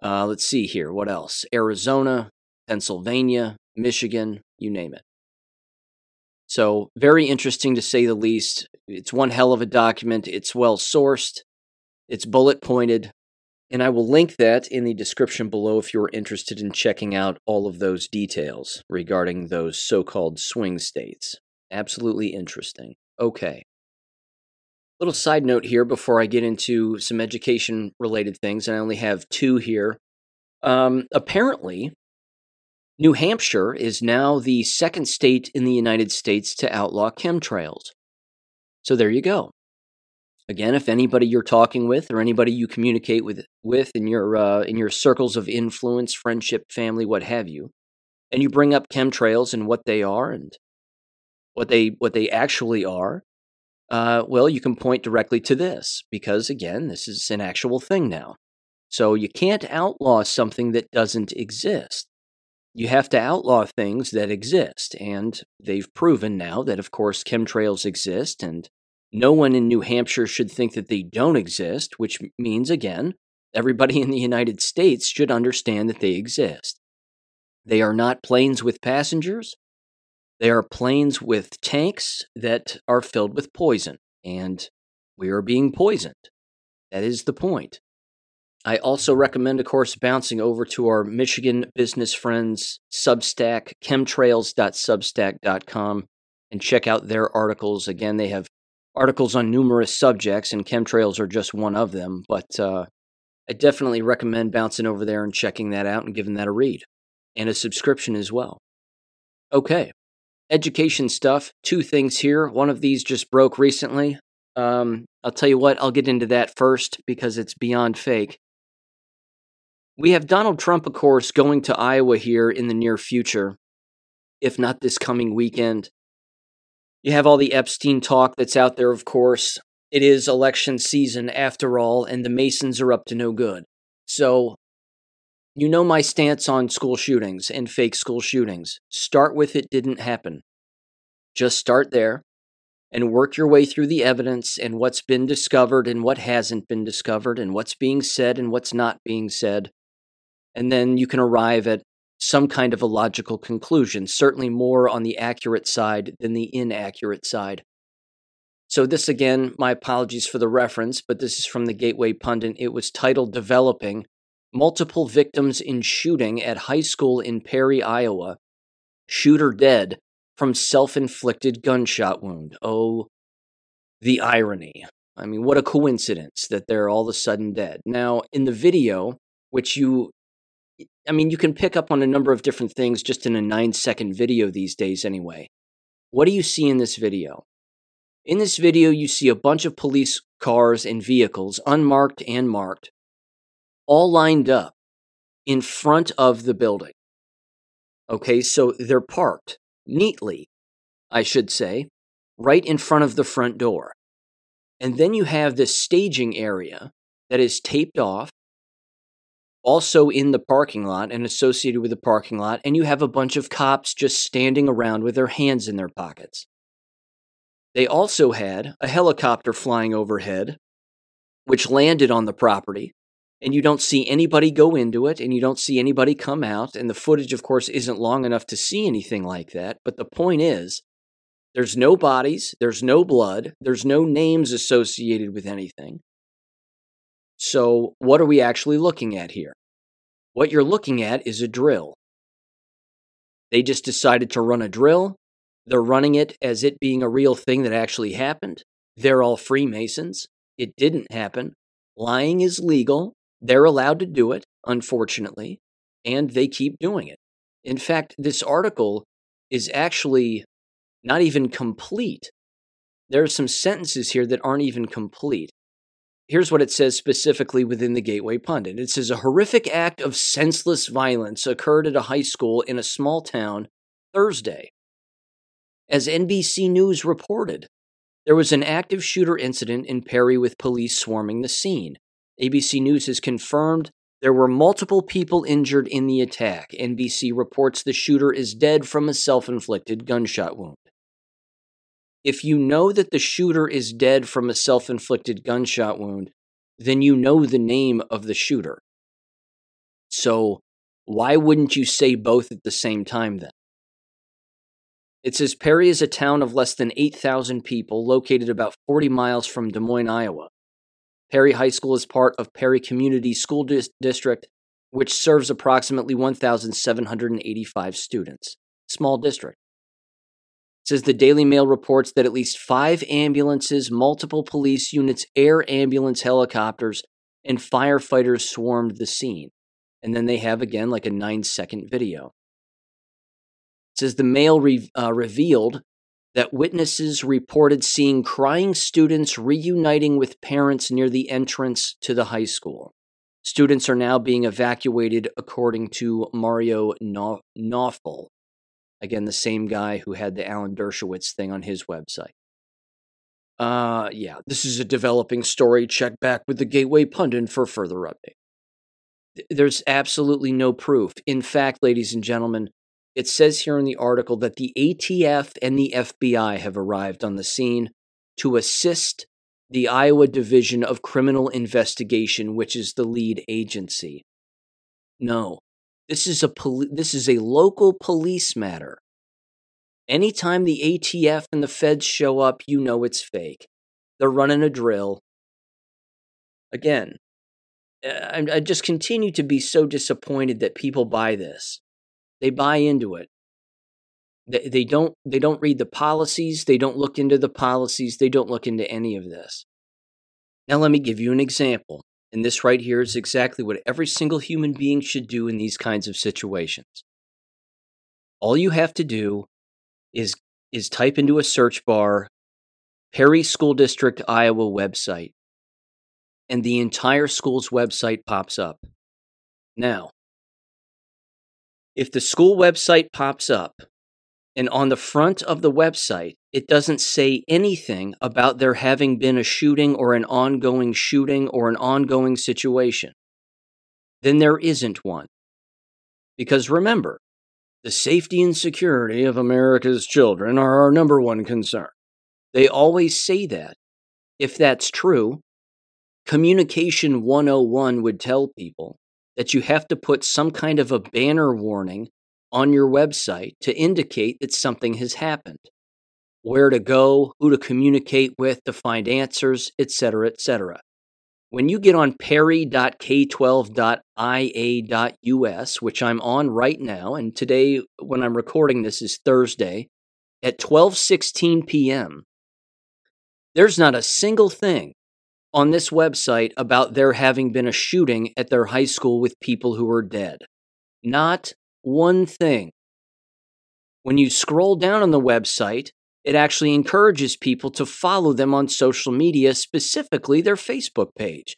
Uh, let's see here. What else? Arizona, Pennsylvania, Michigan, you name it. So very interesting, to say the least. It's one hell of a document. It's well-sourced. It's bullet-pointed, and I will link that in the description below if you're interested in checking out all of those details regarding those so-called swing states. Absolutely interesting. Okay. Little side note here before I get into some education-related things, and I only have two here. Um, apparently, New Hampshire is now the second state in the United States to outlaw chemtrails. So there you go. Again, if anybody you're talking with or anybody you communicate with with in your uh, in your circles of influence, friendship, family, what have you, and you bring up chemtrails and what they are and what they what they actually are, uh, well, you can point directly to this because, again, this is an actual thing now. So you can't outlaw something that doesn't exist. You have to outlaw things that exist, and they've proven now that, of course, chemtrails exist, and no one in New Hampshire should think that they don't exist, which means, again, everybody in the United States should understand that they exist. They are not planes with passengers. They are planes with tanks that are filled with poison, and we are being poisoned. That is the point. I also recommend, of course, bouncing over to our Michigan business friends, Substack, chemtrails dot substack dot com, and check out their articles. Again, they have articles on numerous subjects, and chemtrails are just one of them, but uh, I definitely recommend bouncing over there and checking that out and giving that a read, and a subscription as well. Okay, education stuff, two things here. One of these just broke recently. Um, I'll tell you what, I'll get into that first because it's beyond fake. We have Donald Trump, of course, going to Iowa here in the near future, if not this coming weekend. You have all the Epstein talk that's out there, of course. It is election season after all, and the Masons are up to no good. So, you know my stance on school shootings and fake school shootings. Start with it didn't happen. Just start there and work your way through the evidence and what's been discovered and what hasn't been discovered and what's being said and what's not being said. and then you can arrive at some kind of a logical conclusion, certainly more on the accurate side than the inaccurate side. So this, again, my apologies for the reference, but this is from the Gateway Pundit. It was titled Developing: Multiple Victims in Shooting at High School in Perry, Iowa. Shooter Dead from Self-Inflicted Gunshot Wound. Oh, the irony. I mean, what a coincidence that they're all of a sudden dead. Now, in the video, which you, I mean, you can pick up on a number of different things just in a nine-second video these days anyway. What do you see in this video? In this video, you see a bunch of police cars and vehicles, unmarked and marked, all lined up in front of the building. Okay, so they're parked neatly, I should say, right in front of the front door. And then you have this staging area that is taped off, also in the parking lot and associated with the parking lot, and you have a bunch of cops just standing around with their hands in their pockets. They also had a helicopter flying overhead, which landed on the property, and you don't see anybody go into it, and you don't see anybody come out, and the footage, of course, isn't long enough to see anything like that, but the point is, there's no bodies, there's no blood, there's no names associated with anything. So what are we actually looking at here? What you're looking at is a drill. They just decided to run a drill. They're running it as it being a real thing that actually happened. They're all Freemasons. It didn't happen. Lying is legal. They're allowed to do it, unfortunately, and they keep doing it. In fact, this article is actually not even complete. There are some sentences here that aren't even complete. Here's what it says specifically within the Gateway Pundit. It says, a horrific act of senseless violence occurred at a high school in a small town Thursday. As N B C News reported, there was an active shooter incident in Perry with police swarming the scene. A B C News has confirmed there were multiple people injured in the attack. N B C reports the shooter is dead from a self-inflicted gunshot wound. If you know that the shooter is dead from a self-inflicted gunshot wound, then you know the name of the shooter. So why wouldn't you say both at the same time then? It says, Perry is a town of less than eight thousand people located about forty miles from Des Moines, Iowa. Perry High School is part of Perry Community School Dis- District, which serves approximately one thousand seven hundred eighty-five students. Small district. It says the Daily Mail reports that at least five ambulances, multiple police units, air ambulance helicopters, and firefighters swarmed the scene. And then they have, again, like a nine-second video. It says the Mail re- uh, revealed that witnesses reported seeing crying students reuniting with parents near the entrance to the high school. Students are now being evacuated, according to Mario Nawfal. Again, the same guy who had the Alan Dershowitz thing on his website. Uh, yeah, this is a developing story. Check back with the Gateway Pundit for further update. Th- there's absolutely no proof. In fact, ladies and gentlemen, it says here in the article that the A T F and the F B I have arrived on the scene to assist the Iowa Division of Criminal Investigation, which is the lead agency. No, this is a poli- this is a local police matter. Anytime the A T F and the feds show up, you know it's fake. They're running a drill. Again, I, I just continue to be so disappointed that people buy this. They buy into it. They, they don't they don't read the policies. They don't look into the policies. They don't look into any of this. Now let me give you an example. And this right here is exactly what every single human being should do in these kinds of situations. All you have to do is, is type into a search bar, Perry School District, Iowa website, and the entire school's website pops up. Now, if the school website pops up, and on the front of the website, it doesn't say anything about there having been a shooting or an ongoing shooting or an ongoing situation, then there isn't one. Because remember, the safety and security of America's children are our number one concern. They always say that. If that's true, Communication one oh one would tell people that you have to put some kind of a banner warning on your website to indicate that something has happened, where to go, who to communicate with to find answers, et cetera, et cetera. When you get on perry dot k twelve dot i a dot u s, which I'm on right now, and today when I'm recording this is Thursday, at twelve sixteen p.m., there's not a single thing on this website about there having been a shooting at their high school with people who are dead. Not one thing. When you scroll down on the website, it actually encourages people to follow them on social media, specifically their Facebook page.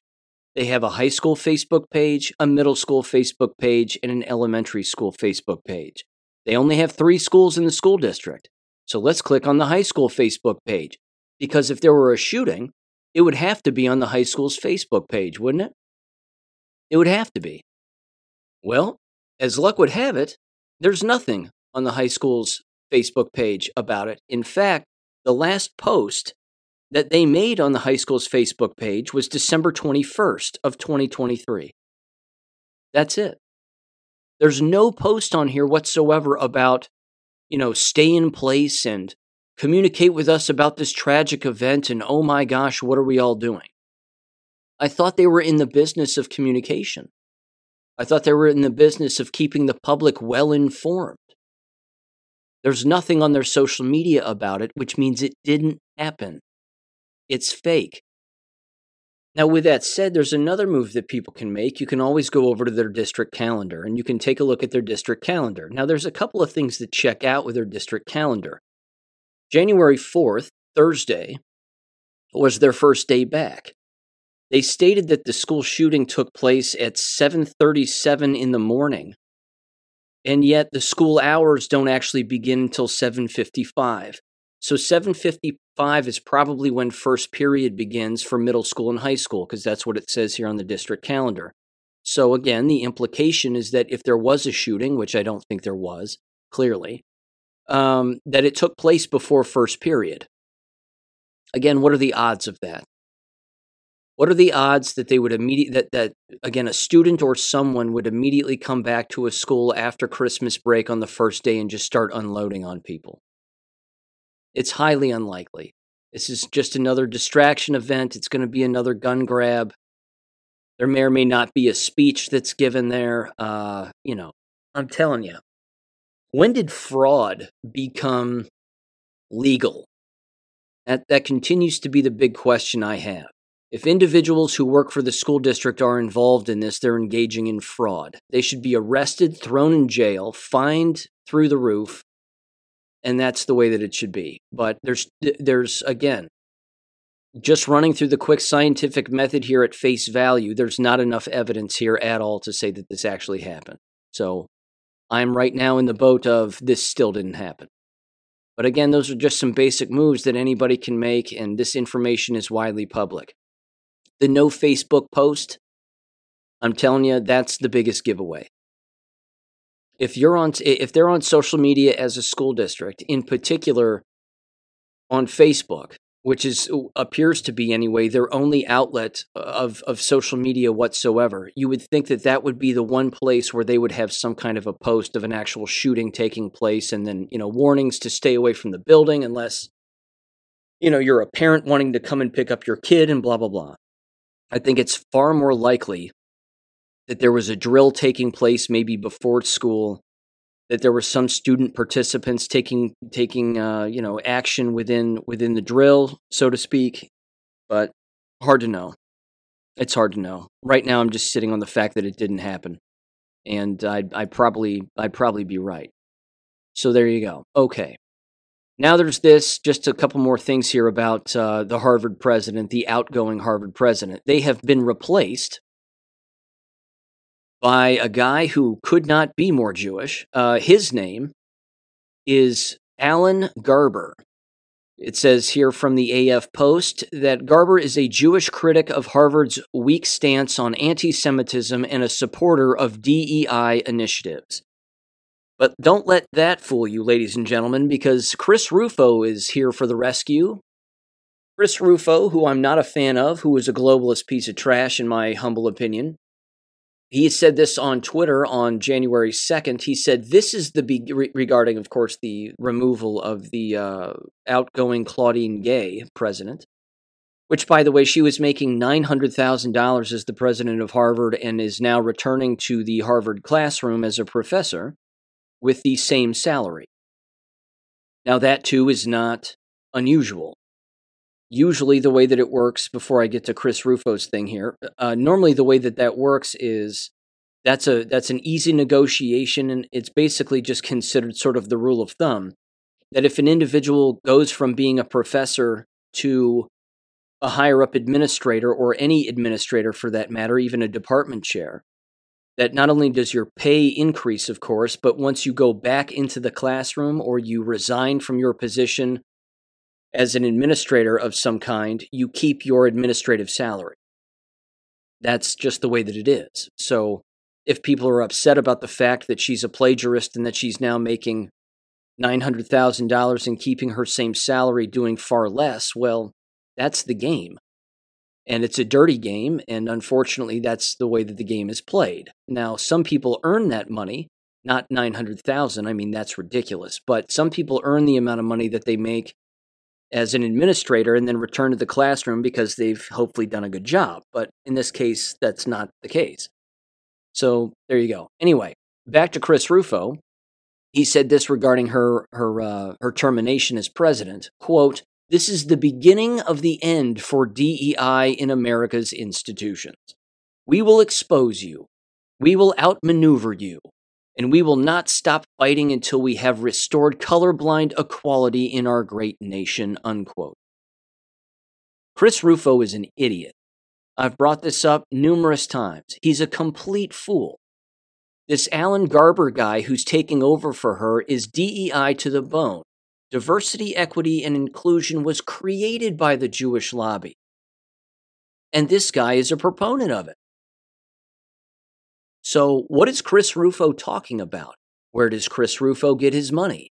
They have a high school Facebook page, a middle school Facebook page, and an elementary school Facebook page. They only have three schools in the school district. So let's click on the high school Facebook page, because if there were a shooting, it would have to be on the high school's Facebook page, wouldn't it? It would have to be. Well, as luck would have it, there's nothing on the high school's Facebook page about it. In fact, the last post that they made on the high school's Facebook page was December twenty-first of twenty twenty-three. That's it. There's no post on here whatsoever about, you know, stay in place and communicate with us about this tragic event and oh my gosh, what are we all doing? I thought they were in the business of communication. I thought they were in the business of keeping the public well informed. There's nothing on their social media about it, which means it didn't happen. It's fake. Now, with that said, there's another move that people can make. You can always go over to their district calendar, and you can take a look at their district calendar. Now, there's a couple of things that check out with their district calendar. January fourth, Thursday, was their first day back. They stated that the school shooting took place at seven thirty-seven in the morning. And yet the school hours don't actually begin until seven fifty-five. So seven fifty-five is probably when first period begins for middle school and high school, because that's what it says here on the district calendar. So again, the implication is that if there was a shooting, which I don't think there was, clearly, um, that it took place before first period. Again, what are the odds of that? What are the odds that they would immediately, that, that, again, a student or someone would immediately come back to a school after Christmas break on the first day and just start unloading on people? It's highly unlikely. This is just another distraction event. It's going to be another gun grab. There may or may not be a speech that's given there. Uh, you know, I'm telling you. When did fraud become legal? That, that continues to be the big question I have. If individuals who work for the school district are involved in this, they're engaging in fraud. They should be arrested, thrown in jail, fined through the roof, and that's the way that it should be. But there's, there's again, just running through the quick scientific method here at face value, there's not enough evidence here at all to say that this actually happened. So I'm right now in the boat of this still didn't happen. But again, those are just some basic moves that anybody can make, and this information is widely public. The no Facebook post, I'm telling you, that's the biggest giveaway. If you're on, if they're on social media as a school district, in particular on Facebook, which is appears to be anyway their only outlet of of social media whatsoever, you would think that that would be the one place where they would have some kind of a post of an actual shooting taking place, and then you know warnings to stay away from the building unless you know you're a parent wanting to come and pick up your kid and blah blah blah. I think it's far more likely that there was a drill taking place maybe before school, that there were some student participants taking taking uh, you know action within within the drill, so to speak. But hard to know. It's hard to know. Right now, I'm just sitting on the fact that it didn't happen, and I'd, I'd probably I'd probably be right. So there you go. Okay. Now there's this, just a couple more things here about uh, the Harvard president, the outgoing Harvard president. They have been replaced by a guy who could not be more Jewish. Uh, his name is Alan Garber. It says here from the A F Post that Garber is a Jewish critic of Harvard's weak stance on anti-Semitism and a supporter of D E I initiatives. But don't let that fool you, ladies and gentlemen, because Chris Rufo is here for the rescue. Chris Rufo, who I'm not a fan of, who is a globalist piece of trash, in my humble opinion. He said this on Twitter on January second. He said, this is the, be- re- regarding, of course, the removal of the uh, outgoing Claudine Gay president, which, by the way, she was making nine hundred thousand dollars as the president of Harvard and is now returning to the Harvard classroom as a professor with the same salary. Now, that, too, is not unusual. Usually the way that it works, before I get to Chris Rufo's thing here, uh, normally the way that that works is that's a that's an easy negotiation, and it's basically just considered sort of the rule of thumb, that if an individual goes from being a professor to a higher-up administrator, or any administrator for that matter, even a department chair, that not only does your pay increase, of course, but once you go back into the classroom or you resign from your position as an administrator of some kind, you keep your administrative salary. That's just the way that it is. So if people are upset about the fact that she's a plagiarist and that she's now making nine hundred thousand dollars and keeping her same salary doing far less, well, that's the game. And it's a dirty game, and unfortunately, that's the way that the game is played. Now, some people earn that money, not nine hundred thousand dollars. I mean, that's ridiculous. But some people earn the amount of money that they make as an administrator and then return to the classroom because they've hopefully done a good job. But in this case, that's not the case. So there you go. Anyway, back to Chris Rufo. He said this regarding her her uh, her termination as president, quote, "This is the beginning of the end for D E I in America's institutions. We will expose you. We will outmaneuver you. And we will not stop fighting until we have restored colorblind equality in our great nation," unquote. Chris Rufo is an idiot. I've brought this up numerous times. He's a complete fool. This Alan Garber guy who's taking over for her is D E I to the bone. Diversity, equity, and inclusion was created by the Jewish lobby. And this guy is a proponent of it. So what is Chris Rufo talking about? Where does Chris Rufo get his money?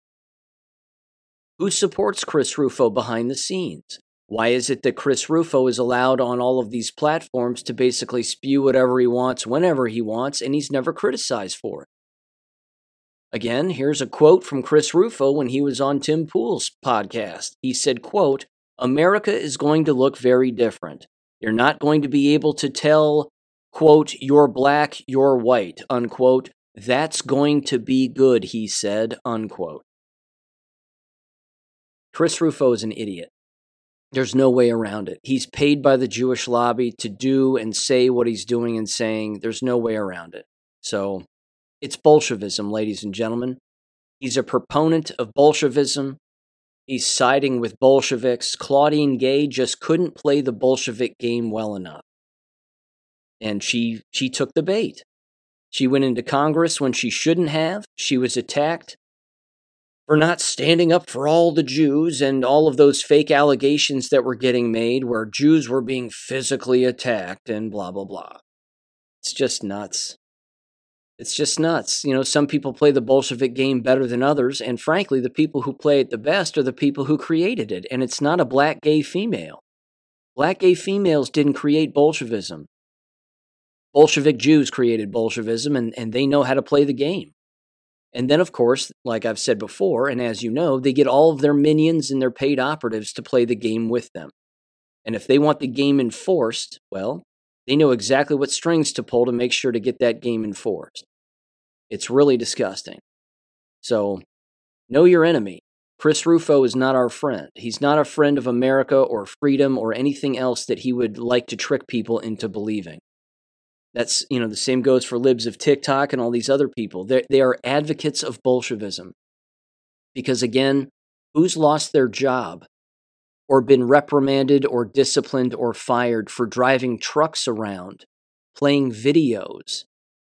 Who supports Chris Rufo behind the scenes? Why is it that Chris Rufo is allowed on all of these platforms to basically spew whatever he wants, whenever he wants, and he's never criticized for it? Again, here's a quote from Chris Rufo when he was on Tim Pool's podcast. He said, quote, "America is going to look very different. You're not going to be able to tell, quote, you're black, you're white, unquote. That's going to be good," he said, unquote. Chris Rufo is an idiot. There's no way around it. He's paid by the Jewish lobby to do and say what he's doing and saying. There's no way around it. So it's Bolshevism, ladies and gentlemen. He's a proponent of Bolshevism. He's siding with Bolsheviks. Claudine Gay just couldn't play the Bolshevik game well enough. And she she took the bait. She went into Congress when she shouldn't have. She was attacked for not standing up for all the Jews and all of those fake allegations that were getting made where Jews were being physically attacked and blah, blah, blah. It's just nuts. It's just nuts. You know, some people play the Bolshevik game better than others, and frankly, the people who play it the best are the people who created it, and it's not a black gay female. Black gay females didn't create Bolshevism. Bolshevik Jews created Bolshevism, and, and they know how to play the game. And then, of course, like I've said before, and as you know, they get all of their minions and their paid operatives to play the game with them. And if they want the game enforced, well, they know exactly what strings to pull to make sure to get that game enforced. It's really disgusting. So, know your enemy. Chris Rufo is not our friend. He's not a friend of America or freedom or anything else that he would like to trick people into believing. That's, you know, the same goes for libs of TikTok and all these other people. They're, they are advocates of Bolshevism. Because again, who's lost their job or been reprimanded or disciplined or fired for driving trucks around, playing videos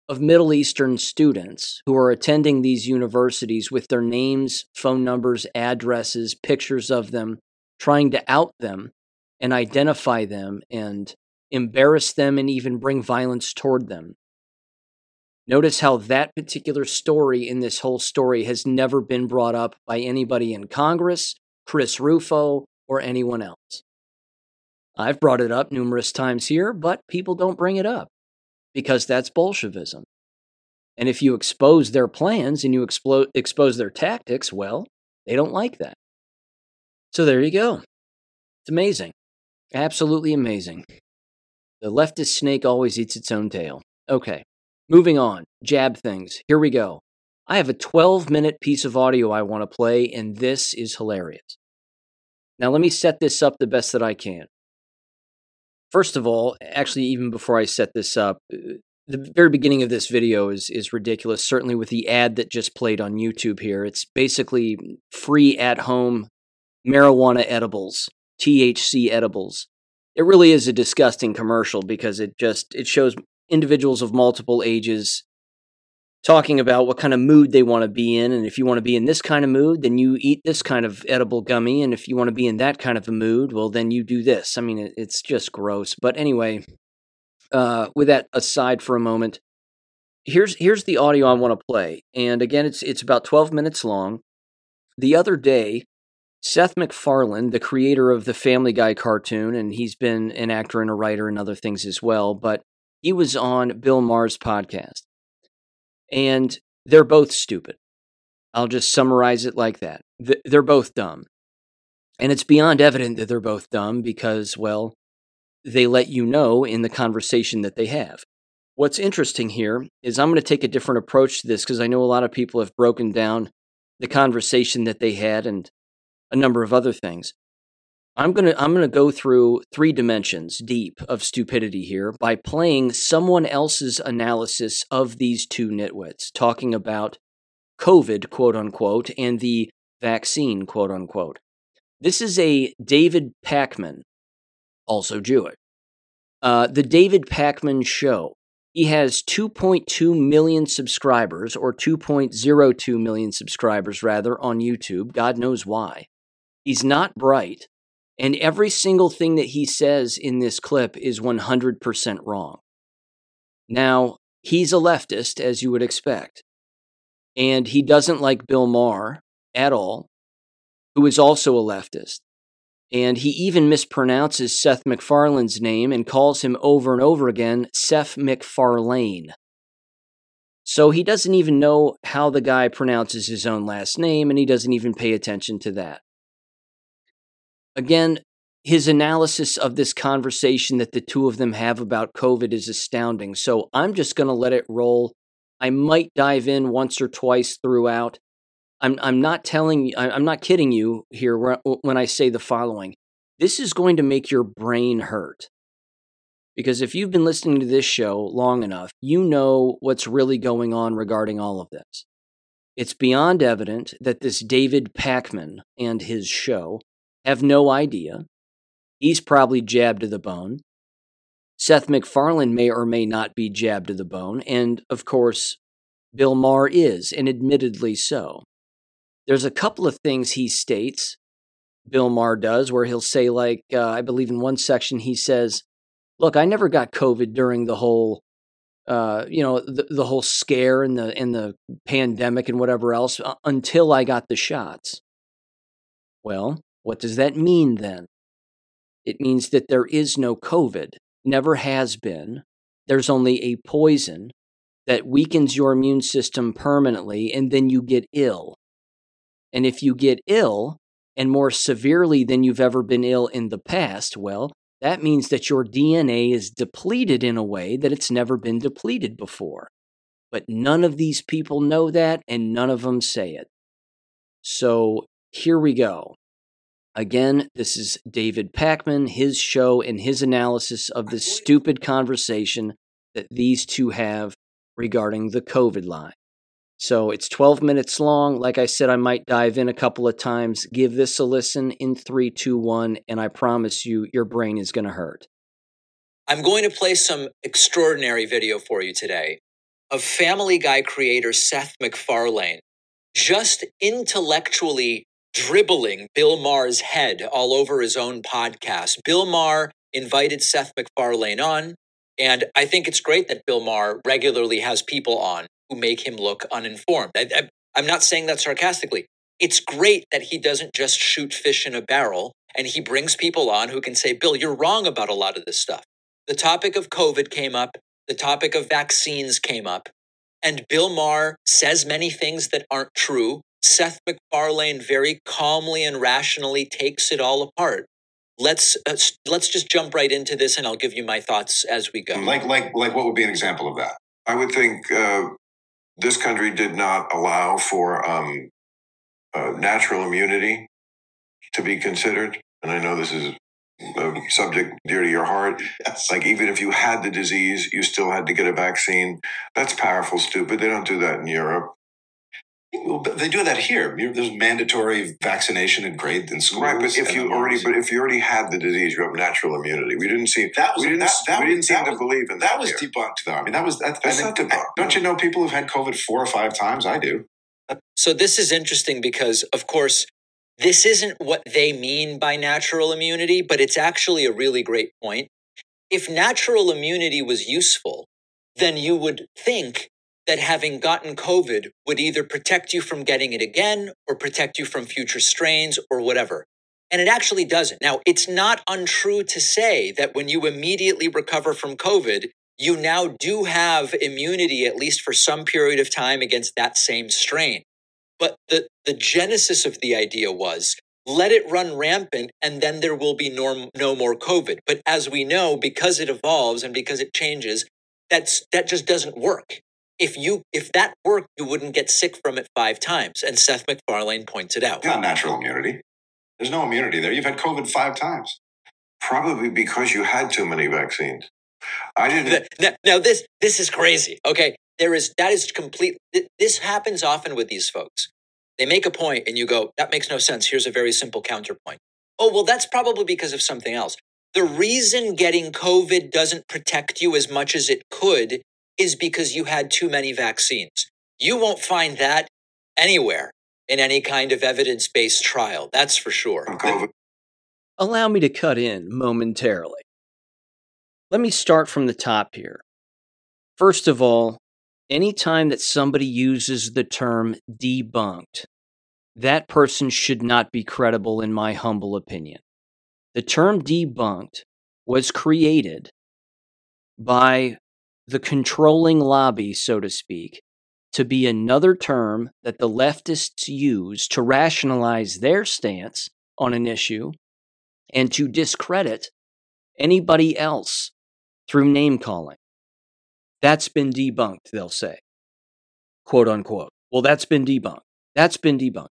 of Middle Eastern students who are attending these universities with their names, phone numbers, addresses, pictures of them, trying to out them and identify them and embarrass them, and even bring violence toward them? Notice how that particular story in this whole story has never been brought up by anybody in Congress, Chris Rufo, or anyone else. I've brought it up numerous times here, but people don't bring it up. because that's Bolshevism. And if you expose their plans and you expo- expose their tactics, well, they don't like that. So there you go. It's amazing. Absolutely amazing. The leftist snake always eats its own tail. Okay, moving on. Jab things. Here we go. I have a twelve-minute piece of audio I want to play, and this is hilarious. Now, let me set this up the best that I can. First of all, actually, even before I set this up, the very beginning of this video is is ridiculous, certainly with the ad that just played on YouTube here. It's basically free at-home marijuana edibles, T H C edibles. It really is a disgusting commercial because it just it shows individuals of multiple ages talking about what kind of mood they want to be in. And if you want to be in this kind of mood, then you eat this kind of edible gummy. And if you want to be in that kind of a mood, well, then you do this. I mean, it's just gross. But anyway, uh, with that aside for a moment, here's here's the audio I want to play. And again, it's it's about twelve minutes long. The other day, Seth MacFarlane, the creator of the Family Guy cartoon, and he's been an actor and a writer and other things as well, but he was on Bill Maher's podcast. And they're both stupid. I'll just summarize it like that. Th- they're both dumb. And it's beyond evident that they're both dumb because, well, they let you know in the conversation that they have. What's interesting here is I'm going to take a different approach to this because I know a lot of people have broken down the conversation that they had and a number of other things. I'm going to I'm going to go through three dimensions deep of stupidity here by playing someone else's analysis of these two nitwits, talking about COVID, quote unquote, and the vaccine, quote unquote. This is a David Pakman, also Jewish, uh, the David Pakman Show. He has two point two million subscribers, or two point zero two million subscribers, rather, on YouTube. God knows why. He's not bright. And every single thing that he says in this clip is one hundred percent wrong. Now, he's a leftist, as you would expect. And he doesn't like Bill Maher at all, who is also a leftist. And he even mispronounces Seth MacFarlane's name and calls him over and over again, Seth MacFarlane. So he doesn't even know how the guy pronounces his own last name, and he doesn't even pay attention to that. Again, his analysis of this conversation that the two of them have about COVID is astounding. So I'm just going to let it roll. I might dive in once or twice throughout. I'm I'm not telling you, I'm not kidding you here when I say the following. This is going to make your brain hurt. Because if you've been listening to this show long enough, you know what's really going on regarding all of this. It's beyond evident that this David Pakman and his show have no idea. He's probably jabbed to the bone. Seth MacFarlane may or may not be jabbed to the bone. And, of course, Bill Maher is, and admittedly so. There's a couple of things he states, Bill Maher does, where he'll say, like, uh, I believe in one section he says, look, I never got COVID during the whole, uh, you know, the, the whole scare and the, and the pandemic and whatever else uh, until I got the shots. Well, what does that mean then? It means that there is no COVID, never has been. There's only a poison that weakens your immune system permanently, and then you get ill. And if you get ill, and more severely than you've ever been ill in the past, well, that means that your D N A is depleted in a way that it's never been depleted before. But none of these people know that, and none of them say it. So here we go. Again, this is David Pakman, his show, and his analysis of this stupid conversation that these two have regarding the COVID line. So it's twelve minutes long. Like I said, I might dive in a couple of times. Give this a listen in three, two, one, and I promise you, your brain is going to hurt. I'm going to play some extraordinary video for you today of Family Guy creator Seth MacFarlane just intellectually dribbling Bill Maher's head all over his own podcast. Bill Maher invited Seth MacFarlane on, and I think it's great that Bill Maher regularly has people on who make him look uninformed. I, I, I'm not saying that sarcastically. It's great that he doesn't just shoot fish in a barrel, and he brings people on who can say, Bill, you're wrong about a lot of this stuff. The topic of COVID came up, the topic of vaccines came up, and Bill Maher says many things that aren't true. Seth MacFarlane very calmly and rationally takes it all apart. Let's uh, let's just jump right into this, and I'll give you my thoughts as we go. Like like like, what would be an example of that? I would think uh, this country did not allow for um, uh, natural immunity to be considered, and I know this is a subject dear to your heart. Yes. Like, even if you had the disease, you still had to get a vaccine. That's powerful, stupid. They don't do that in Europe. They do that here. There's mandatory vaccination in grades and schools. Right, but if you already, but if you already had the disease, you have natural immunity. We didn't see that. Was, we didn't. That, that we didn't was, seem that to was, believe in that. That was here. Debunked, though. I mean, that was that, that's I mean, not debunked. I, don't you know people have had COVID four or five times? I do. So this is interesting because, of course, this isn't what they mean by natural immunity, but it's actually a really great point. If natural immunity was useful, then you would think that having gotten COVID would either protect you from getting it again or protect you from future strains or whatever. And it actually doesn't. Now, it's not untrue to say that when you immediately recover from COVID, you now do have immunity, at least for some period of time, against that same strain. But the, the genesis of the idea was, let it run rampant and then there will be norm, no more COVID. But as we know, because it evolves and because it changes, that's that just doesn't work. If you if that worked, you wouldn't get sick from it five times. And Seth MacFarlane points it out. It's not natural immunity. There's no immunity there. You've had COVID five times. Probably because you had too many vaccines. I didn't. The, now, now, this this is crazy. Okay, there is that is complete. Th- this happens often with these folks. They make a point and you go, that makes no sense. Here's a very simple counterpoint. Oh, well, that's probably because of something else. The reason getting COVID doesn't protect you as much as it could is because you had too many vaccines. You won't find that anywhere in any kind of evidence-based trial. That's for sure. COVID. Allow me to cut in momentarily. Let me start from the top here. First of all, anytime that somebody uses the term debunked, that person should not be credible, in my humble opinion. The term debunked was created by the controlling lobby, so to speak, to be another term that the leftists use to rationalize their stance on an issue and to discredit anybody else through name-calling. That's been debunked, they'll say, quote unquote. Well, that's been debunked. That's been debunked.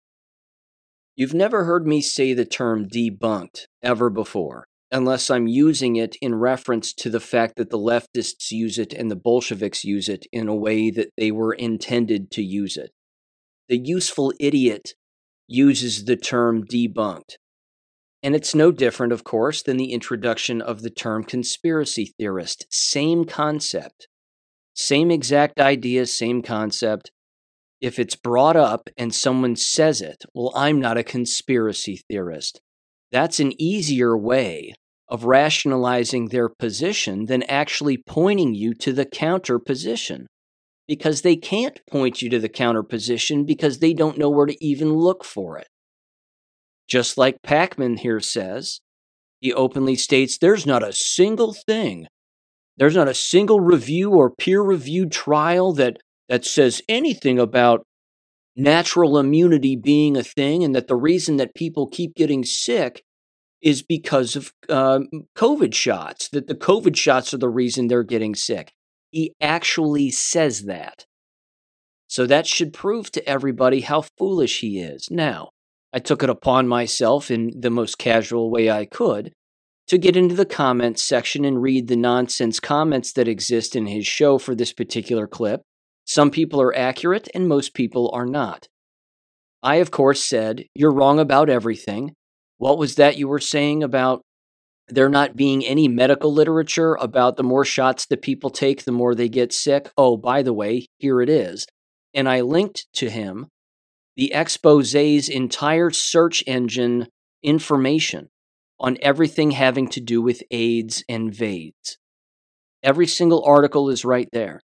You've never heard me say the term debunked ever before, unless I'm using it in reference to the fact that the leftists use it and the Bolsheviks use it in a way that they were intended to use it. The useful idiot uses the term debunked. And it's no different, of course, than the introduction of the term conspiracy theorist. Same concept. Same exact idea, same concept. If it's brought up and someone says it, well, I'm not a conspiracy theorist. That's an easier way of rationalizing their position than actually pointing you to the counter position, because they can't point you to the counter position because they don't know where to even look for it. Just like Pakman here says, he openly states there's not a single thing, there's not a single review or peer-reviewed trial that, that says anything about natural immunity being a thing, and that the reason that people keep getting sick is because of um, COVID shots, that the COVID shots are the reason they're getting sick. He actually says that. So that should prove to everybody how foolish he is. Now, I took it upon myself in the most casual way I could to get into the comments section and read the nonsense comments that exist in his show for this particular clip. Some people are accurate, and most people are not. I, of course, said, you're wrong about everything. What was that you were saying about there not being any medical literature about the more shots that people take, the more they get sick? Oh, by the way, here it is. And I linked to him the exposé's entire search engine information on everything having to do with AIDS and VAERS. Every single article is right there.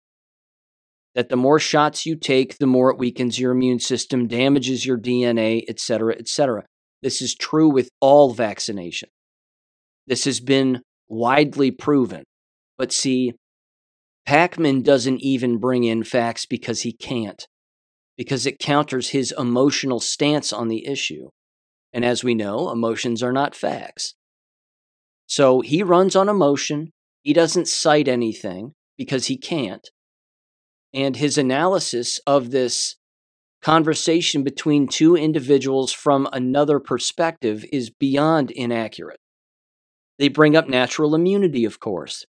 That the more shots you take, the more it weakens your immune system, damages your D N A, et cetera, et cetera. This is true with all vaccination. This has been widely proven. But see, Pakman doesn't even bring in facts because he can't, because it counters his emotional stance on the issue. And as we know, emotions are not facts. So he runs on emotion. He doesn't cite anything because he can't. And his analysis of this conversation between two individuals from another perspective is beyond inaccurate. They bring up natural immunity, of course.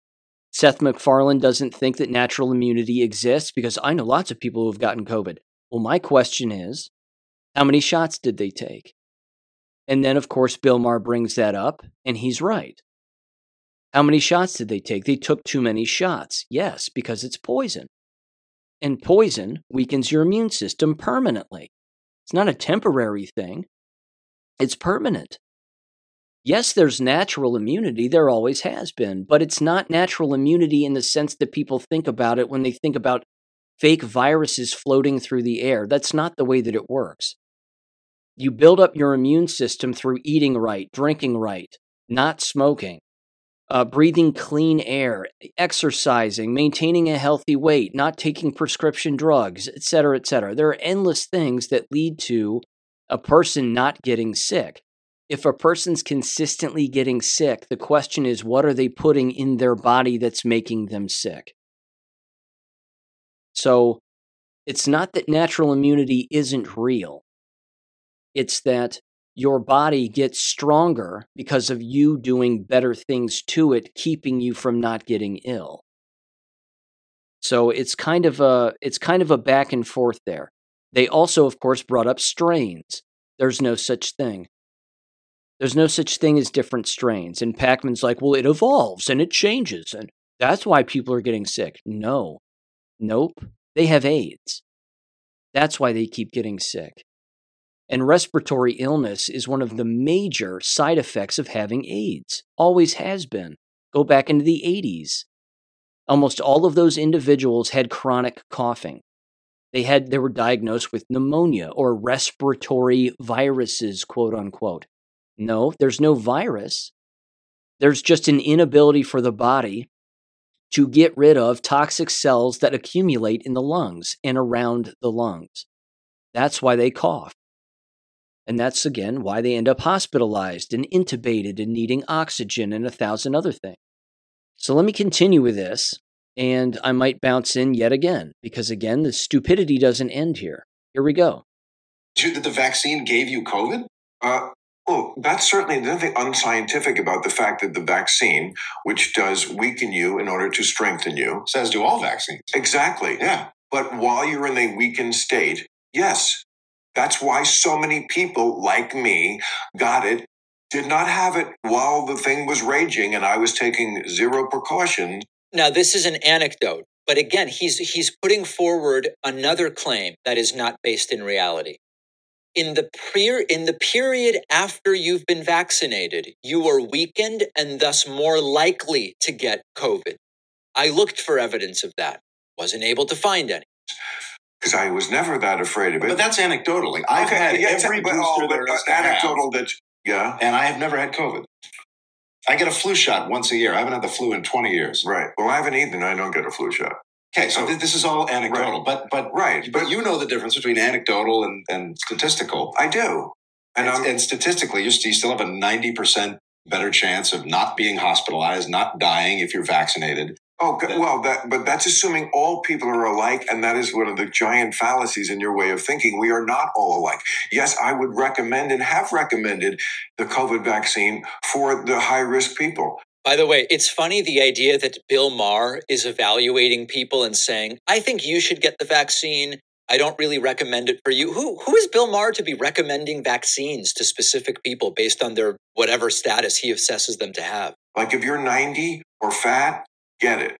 Seth MacFarlane doesn't think that natural immunity exists because I know lots of people who have gotten COVID. Well, my question is, how many shots did they take? And then, of course, Bill Maher brings that up, and he's right. How many shots did they take? They took too many shots. Yes, because it's poison. And poison weakens your immune system permanently. It's not a temporary thing. It's permanent. Yes, there's natural immunity. There always has been. But it's not natural immunity in the sense that people think about it when they think about fake viruses floating through the air. That's not the way that it works. You build up your immune system through eating right, drinking right, not smoking, Uh, breathing clean air, exercising, maintaining a healthy weight, not taking prescription drugs, et cetera, et cetera. There are endless things that lead to a person not getting sick. If a person's consistently getting sick, the question is, what are they putting in their body that's making them sick? So it's not that natural immunity isn't real. It's that your body gets stronger because of you doing better things to it, keeping you from not getting ill. So it's kind of a it's kind of a back and forth there. They also, of course, brought up strains. There's no such thing. There's no such thing as different strains. And Pakman's like, well, it evolves and it changes, and that's why people are getting sick. No. Nope. They have AIDS. That's why they keep getting sick. And respiratory illness is one of the major side effects of having AIDS. Always has been. Go back into the eighties. Almost all of those individuals had chronic coughing. They had, they were diagnosed with pneumonia or respiratory viruses, quote unquote. No, there's no virus. There's just an inability for the body to get rid of toxic cells that accumulate in the lungs and around the lungs. That's why they cough. And that's, again, why they end up hospitalized and intubated and needing oxygen and a thousand other things. So let me continue with this, and I might bounce in yet again, because, again, the stupidity doesn't end here. Here we go. Dude, that the vaccine gave you COVID? Uh, well, that's certainly nothing unscientific about the fact that the vaccine, which does weaken you in order to strengthen you. So as do all vaccines. Exactly, yeah. But while you're in a weakened state, yes. That's why so many people like me got it, did not have it while the thing was raging and I was taking zero precaution. Now, this is an anecdote, but again, he's he's putting forward another claim that is not based in reality. In the pre- in the period after you've been vaccinated, you are weakened and thus more likely to get COVID. I looked for evidence of that, wasn't able to find any. Because I was never that afraid of it. But that's anecdotally. I've okay, had yeah, every booster all, there is anecdotal have, that, yeah. And I have never had COVID. I get a flu shot once a year. I haven't had the flu in twenty years. Right. Well, I haven't either, and I don't get a flu shot. Okay, so, so th- this is all anecdotal. Right. But but right. But you know the difference between anecdotal and, and statistical. I do. And, and, and statistically, you still have a ninety percent better chance of not being hospitalized, not dying if you're vaccinated. Oh, well, that, but that's assuming all people are alike, and that is one of the giant fallacies in your way of thinking. We are not all alike. Yes, I would recommend and have recommended the COVID vaccine for the high-risk people. By the way, it's funny the idea that Bill Maher is evaluating people and saying, I think you should get the vaccine. I don't really recommend it for you. Who Who is Bill Maher to be recommending vaccines to specific people based on their whatever status he assesses them to have? Like if you're ninety or fat, get it.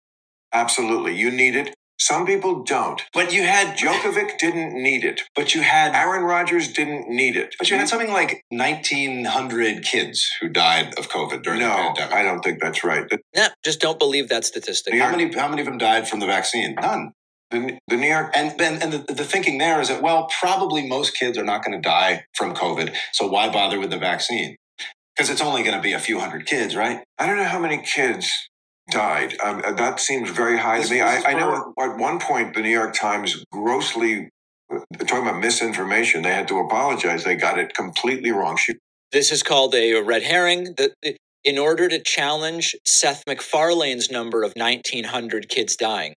Absolutely. You need it. Some people don't. But you had... Djokovic didn't need it. But you had... Aaron Rodgers didn't need it. But you had something like nineteen hundred kids who died of COVID during no, the pandemic. No, I don't think that's right. No, just don't believe that statistic. How many, how many of them died from the vaccine? None. The, the New York... And, and, and the, the thinking there is that, well, probably most kids are not going to die from COVID, so why bother with the vaccine? Because it's only going to be a few hundred kids, right? I don't know how many kids... died. Um, that seems very high to me. I, I know at one point the New York Times grossly, talking about misinformation, they had to apologize. They got it completely wrong. She- this is called a red herring. That in order to challenge Seth MacFarlane's number of nineteen hundred kids dying,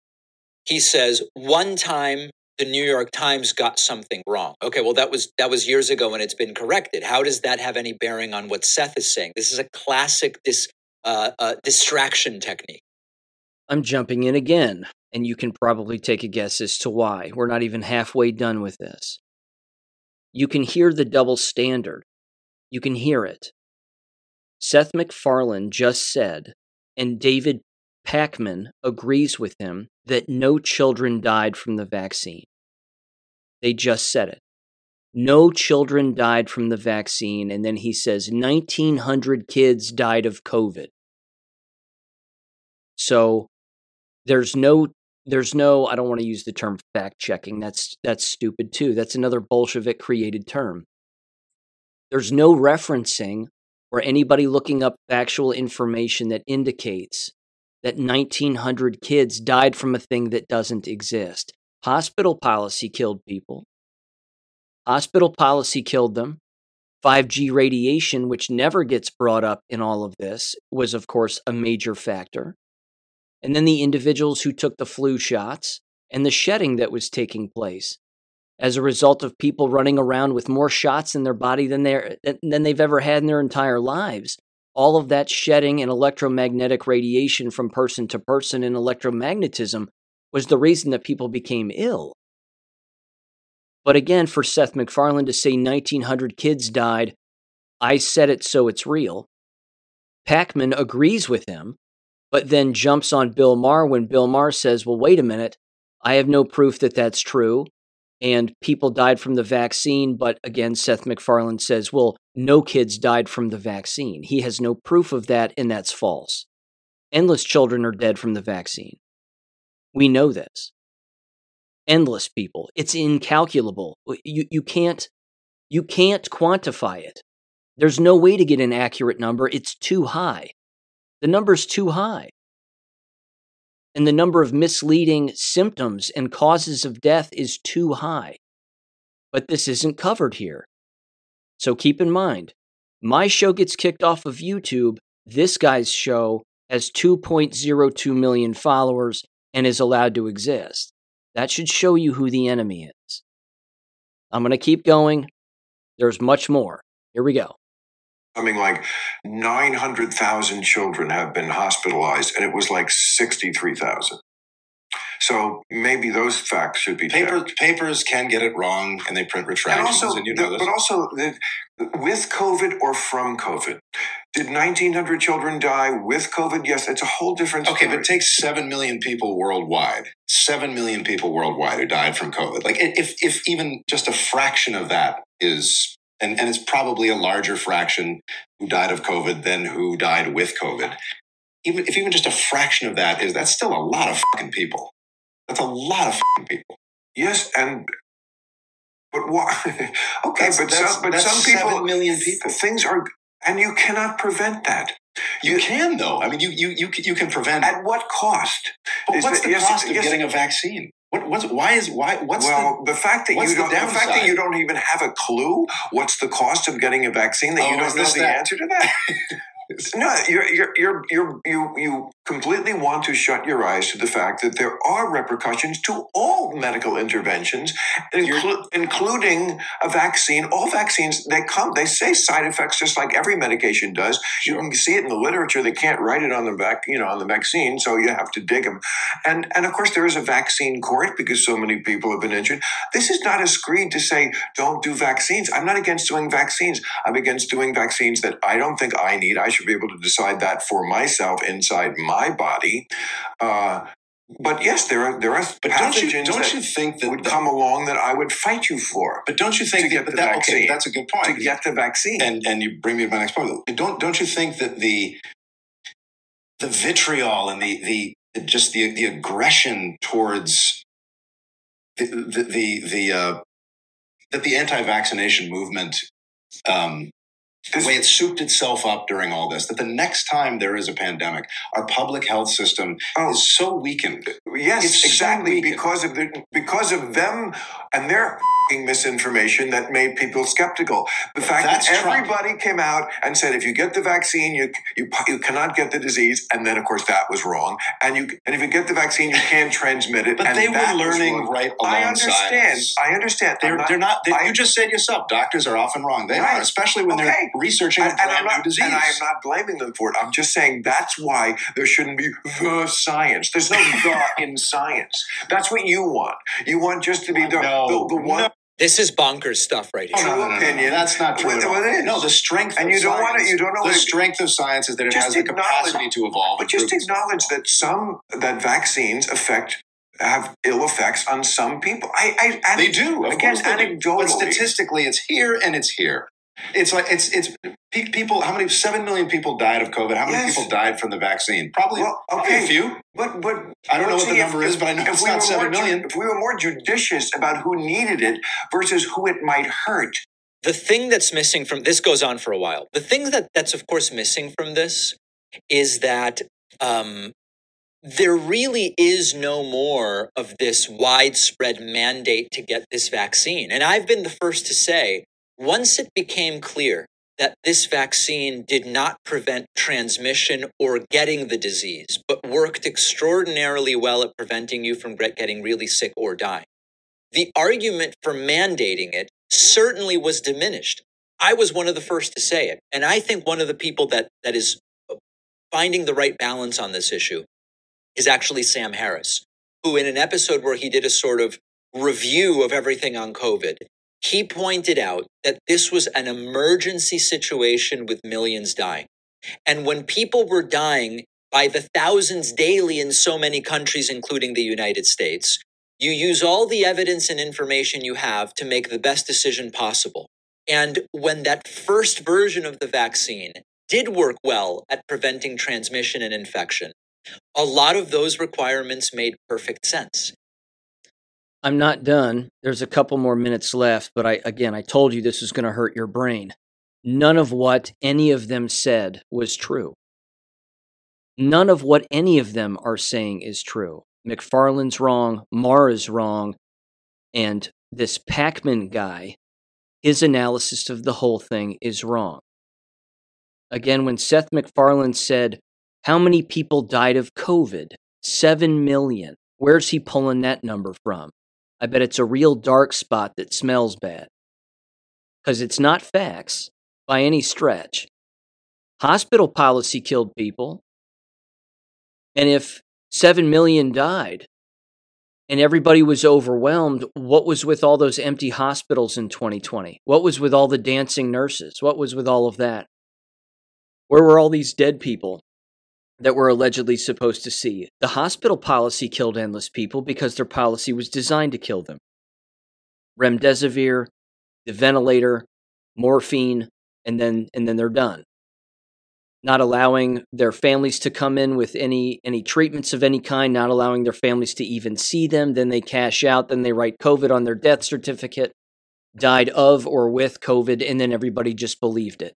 he says one time the New York Times got something wrong. Okay, well, that was that was years ago and it's been corrected. How does that have any bearing on what Seth is saying? This is a classic dis, uh, uh, distraction technique. I'm jumping in again, and you can probably take a guess as to why. We're not even halfway done with this. You can hear the double standard. You can hear it. Seth MacFarlane just said, and David Pakman agrees with him, that no children died from the vaccine. They just said it. No children died from the vaccine. And then he says nineteen hundred kids died of COVID. So there's no, there's no, I don't want to use the term fact checking. That's, that's stupid too. That's another Bolshevik created term. There's no referencing or anybody looking up factual information that indicates that nineteen hundred kids died from a thing that doesn't exist. Hospital policy killed people. Hospital policy killed them. five G radiation, which never gets brought up in all of this, was, of course, a major factor. And then the individuals who took the flu shots and the shedding that was taking place as a result of people running around with more shots in their body than they're, than they've ever had in their entire lives. All of that shedding and electromagnetic radiation from person to person and electromagnetism was the reason that people became ill. But again, for Seth MacFarlane to say nineteen hundred kids died, I said it so it's real. Pakman agrees with him, but then jumps on Bill Maher when Bill Maher says, well, wait a minute, I have no proof that that's true, and people died from the vaccine, but again, Seth MacFarlane says, well, no kids died from the vaccine. He has no proof of that, and that's false. Endless children are dead from the vaccine. We know this. Endless people. It's incalculable. You you can't you can't quantify it. There's no way to get an accurate number. It's too high. The number's too high. And the number of misleading symptoms and causes of death is too high. But this isn't covered here. So keep in mind, my show gets kicked off of YouTube. This guy's show has two point oh two million followers and is allowed to exist. That should show you who the enemy is. I'm going to keep going. There's much more. Here we go. Something like nine hundred thousand children have been hospitalized, and it was like sixty-three thousand. So maybe those facts should be Paper, checked. Papers can get it wrong, and they print retractions, and, also, and you know this. But also, with COVID or from COVID, did nineteen hundred children die with COVID? Yes, it's a whole different story. Okay, but it takes seven million people worldwide. seven million people worldwide who died from COVID. Like, if, if even just a fraction of that is... And, and it's probably a larger fraction who died of COVID than who died with COVID. Even if even just a fraction of that is, that's still a lot of fucking people. That's a lot of fucking people. Yes, and but why? Okay, that's, but that's, some, but that's some people, seven million people. Things are, and you cannot prevent that. You, you can though. I mean, you you you you can prevent. At what cost? But is what's the, the yes, cost of yes, getting a vaccine? What, what's, why is, why, what's well, the, the fact that you don't, the, the fact that you don't even have a clue what's the cost of getting a vaccine that oh, you don't know the that? answer to that? No, you're, you're, you're, you're, you, you completely want to shut your eyes to the fact that there are repercussions to all medical interventions, inclu- including a vaccine. All vaccines, they come, they say side effects just like every medication does. Sure. You can see it in the literature. They can't write it on the back, you know, on the vaccine, so you have to dig them. And and of course, there is a vaccine court because so many people have been injured. This is not a screed to say don't do vaccines. I'm not against doing vaccines. I'm against doing vaccines that I don't think I need. I should be able to decide that for myself inside my body. Uh, but yes, there are there are but pathogens don't you, don't that you think that would that, come along that I would fight you for. But don't you think to get that, the that vaccine, okay, that's a good point. To get the vaccine. And and you bring me to my next point. Don't don't you think that the the vitriol and the the just the the aggression towards the the the, the uh, that the anti-vaccination movement um, the way it souped itself up during all this, that the next time there is a pandemic, our public health system oh, is so weakened. Yes, it's exactly so weakened. because of the, because of them and their misinformation that made people skeptical. The but fact that everybody Trump. came out and said, if you get the vaccine, you, you you cannot get the disease. And then, of course, that was wrong. And you and if you get the vaccine, you can't transmit it. But and they were learning right alongside. I understand. Us. I understand. They're not. They're not they, I, you just said yourself, doctors are often wrong. They right. are, especially when okay. they're researching and, a brand not, new disease. And I am not blaming them for it. I'm just saying that's why there shouldn't be the science. There's no the in science. That's what you want. You want just to be the, no. the, the one. No. This is bonkers stuff right here. True no, no, no, opinion. No, that's not true. Well, well, it is. No, the strength and of you don't science. Want it, you don't know the strength of science is that it has the capacity to evolve. But just acknowledge that some that vaccines affect have ill effects on some people. I, I they do. Of again, course they anecdotally. Do. But statistically, it's here and it's here. It's like it's it's people. How many? Seven million people died of COVID. How many yes. people died from the vaccine? Probably, well, okay. probably a few. But but I don't know what the number if, is, but I know it's we not seven million. Ju- if we were more judicious about who needed it versus who it might hurt. The thing that's missing from this goes on for a while. The thing that that's of course missing from this is that um, there really is no more of this widespread mandate to get this vaccine. And I've been the first to say. Once it became clear that this vaccine did not prevent transmission or getting the disease, but worked extraordinarily well at preventing you from getting really sick or dying, the argument for mandating it certainly was diminished. I was one of the first to say it. And I think one of the people that, that is finding the right balance on this issue is actually Sam Harris, who in an episode where he did a sort of review of everything on COVID, he pointed out that this was an emergency situation with millions dying. And when people were dying by the thousands daily in so many countries, including the United States, you use all the evidence and information you have to make the best decision possible. And when that first version of the vaccine did work well at preventing transmission and infection, a lot of those requirements made perfect sense. I'm not done. There's a couple more minutes left, but I again, I told you this is going to hurt your brain. None of what any of them said was true. None of what any of them are saying is true. MacFarlane's wrong, Maher is wrong, and this Pakman guy, his analysis of the whole thing is wrong. Again, when Seth MacFarlane said, how many people died of COVID? Seven million. Where's he pulling that number from? I bet it's a real dark spot that smells bad. Because it's not facts by any stretch. Hospital policy killed people. And if seven million died and everybody was overwhelmed, what was with all those empty hospitals in twenty twenty? What was with all the dancing nurses? What was with all of that? Where were all these dead people that we're allegedly supposed to see? The hospital policy killed endless people because their policy was designed to kill them. Remdesivir, the ventilator, morphine, and then and then they're done. Not allowing their families to come in with any, any treatments of any kind, not allowing their families to even see them, then they cash out, then they write COVID on their death certificate, died of or with COVID, and then everybody just believed it.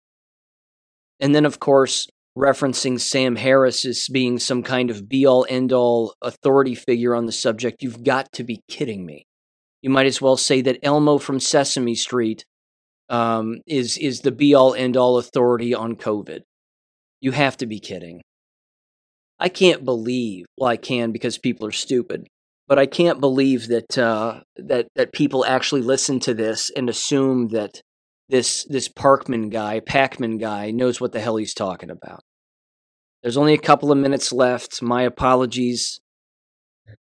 And then, of course, referencing Sam Harris as being some kind of be-all, end-all authority figure on the subject. You've got to be kidding me. You might as well say that Elmo from Sesame Street um, is, is the be-all, end-all authority on COVID. You have to be kidding. I can't believe, well, I can because people are stupid, but I can't believe that uh, that that people actually listen to this and assume that This this Parkman guy, Pakman guy, knows what the hell he's talking about. There's only a couple of minutes left. My apologies.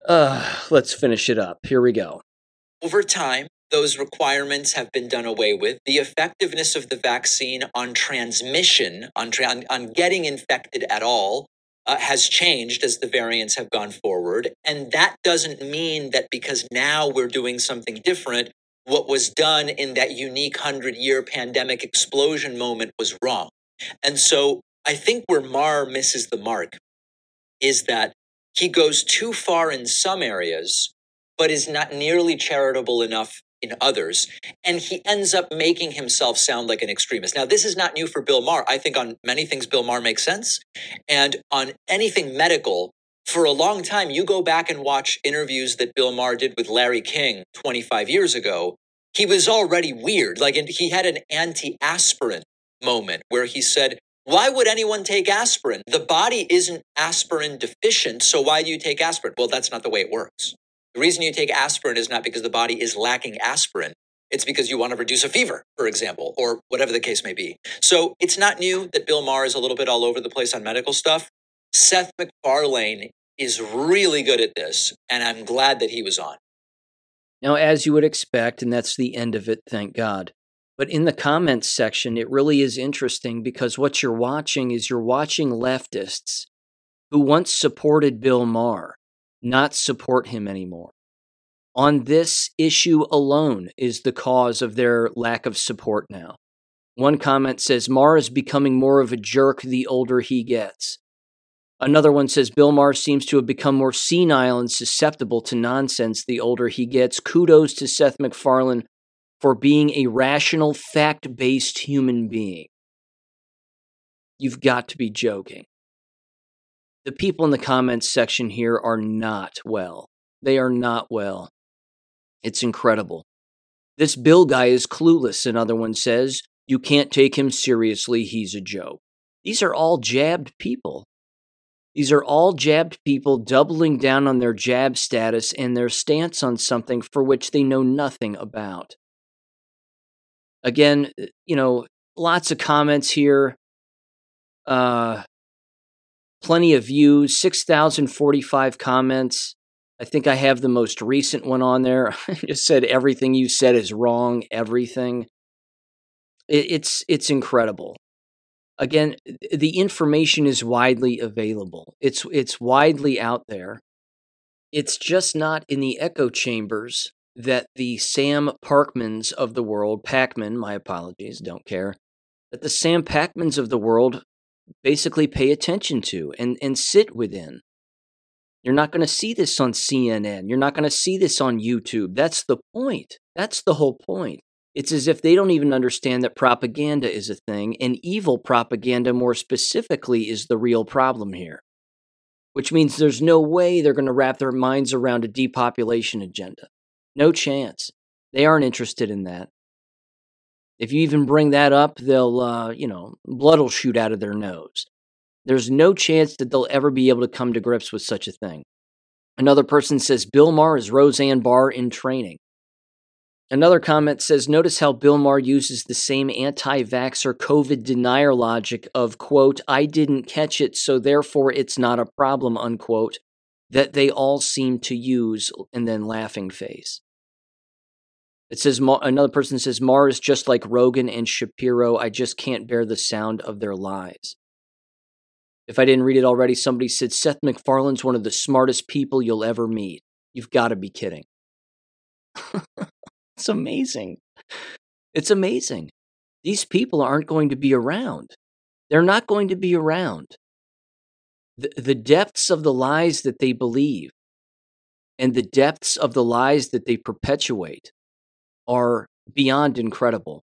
Uh, let's finish it up. Here we go. Over time, those requirements have been done away with. The effectiveness of the vaccine on transmission, on tra- on getting infected at all, uh, has changed as the variants have gone forward. And that doesn't mean that because now we're doing something different, what was done in that unique hundred-year pandemic explosion moment was wrong. And so I think where Maher misses the mark is that he goes too far in some areas, but is not nearly charitable enough in others, and he ends up making himself sound like an extremist. Now, this is not new for Bill Maher. I think on many things, Bill Maher makes sense. And on anything medical, for a long time, you go back and watch interviews that Bill Maher did with Larry King twenty-five years ago. He was already weird. Like, and he had an anti-aspirin moment where he said, why would anyone take aspirin? The body isn't aspirin deficient, so why do you take aspirin? Well, that's not the way it works. The reason you take aspirin is not because the body is lacking aspirin. It's because you want to reduce a fever, for example, or whatever the case may be. So it's not new that Bill Maher is a little bit all over the place on medical stuff. Seth MacFarlane is really good at this, and I'm glad that he was on. Now, as you would expect, and that's the end of it, thank God. But in the comments section, it really is interesting because what you're watching is you're watching leftists who once supported Bill Maher not support him anymore. On this issue alone is the cause of their lack of support now. One comment says, Maher is becoming more of a jerk the older he gets. Another one says, Bill Maher seems to have become more senile and susceptible to nonsense the older he gets. Kudos to Seth MacFarlane for being a rational, fact-based human being. You've got to be joking. The people in the comments section here are not well. They are not well. It's incredible. This Bill guy is clueless, another one says. You can't take him seriously. He's a joke. These are all jabbed people. These are all jabbed people doubling down on their jab status and their stance on something for which they know nothing about. Again, you know, lots of comments here, uh, plenty of views, six thousand forty-five comments. I think I have the most recent one on there. I just said everything you said is wrong, everything. It, it's it's incredible. Again, the information is widely available. It's it's widely out there. It's just not in the echo chambers that the Sam Parkmans of the world, Pakman, my apologies, don't care, that the Sam Pakmans of the world basically pay attention to and, and sit within. You're not going to see this on C N N. You're not going to see this on YouTube. That's the point. That's the whole point. It's as if they don't even understand that propaganda is a thing, and evil propaganda, more specifically, is the real problem here, which means there's no way they're going to wrap their minds around a depopulation agenda. No chance. They aren't interested in that. If you even bring that up, they'll, uh, you know, blood will shoot out of their nose. There's no chance that they'll ever be able to come to grips with such a thing. Another person says, Bill Maher is Roseanne Barr in training. Another comment says, notice how Bill Maher uses the same anti-vaxxer COVID denier logic of, quote, I didn't catch it, so therefore it's not a problem, unquote, that they all seem to use, and then laughing face. It says, another person says, Maher is just like Rogan and Shapiro. I just can't bear the sound of their lies. If I didn't read it already, somebody said, Seth MacFarlane's one of the smartest people you'll ever meet. You've got to be kidding. It's amazing. It's amazing. These people aren't going to be around. They're not going to be around. The, the depths of the lies that they believe and the depths of the lies that they perpetuate are beyond incredible.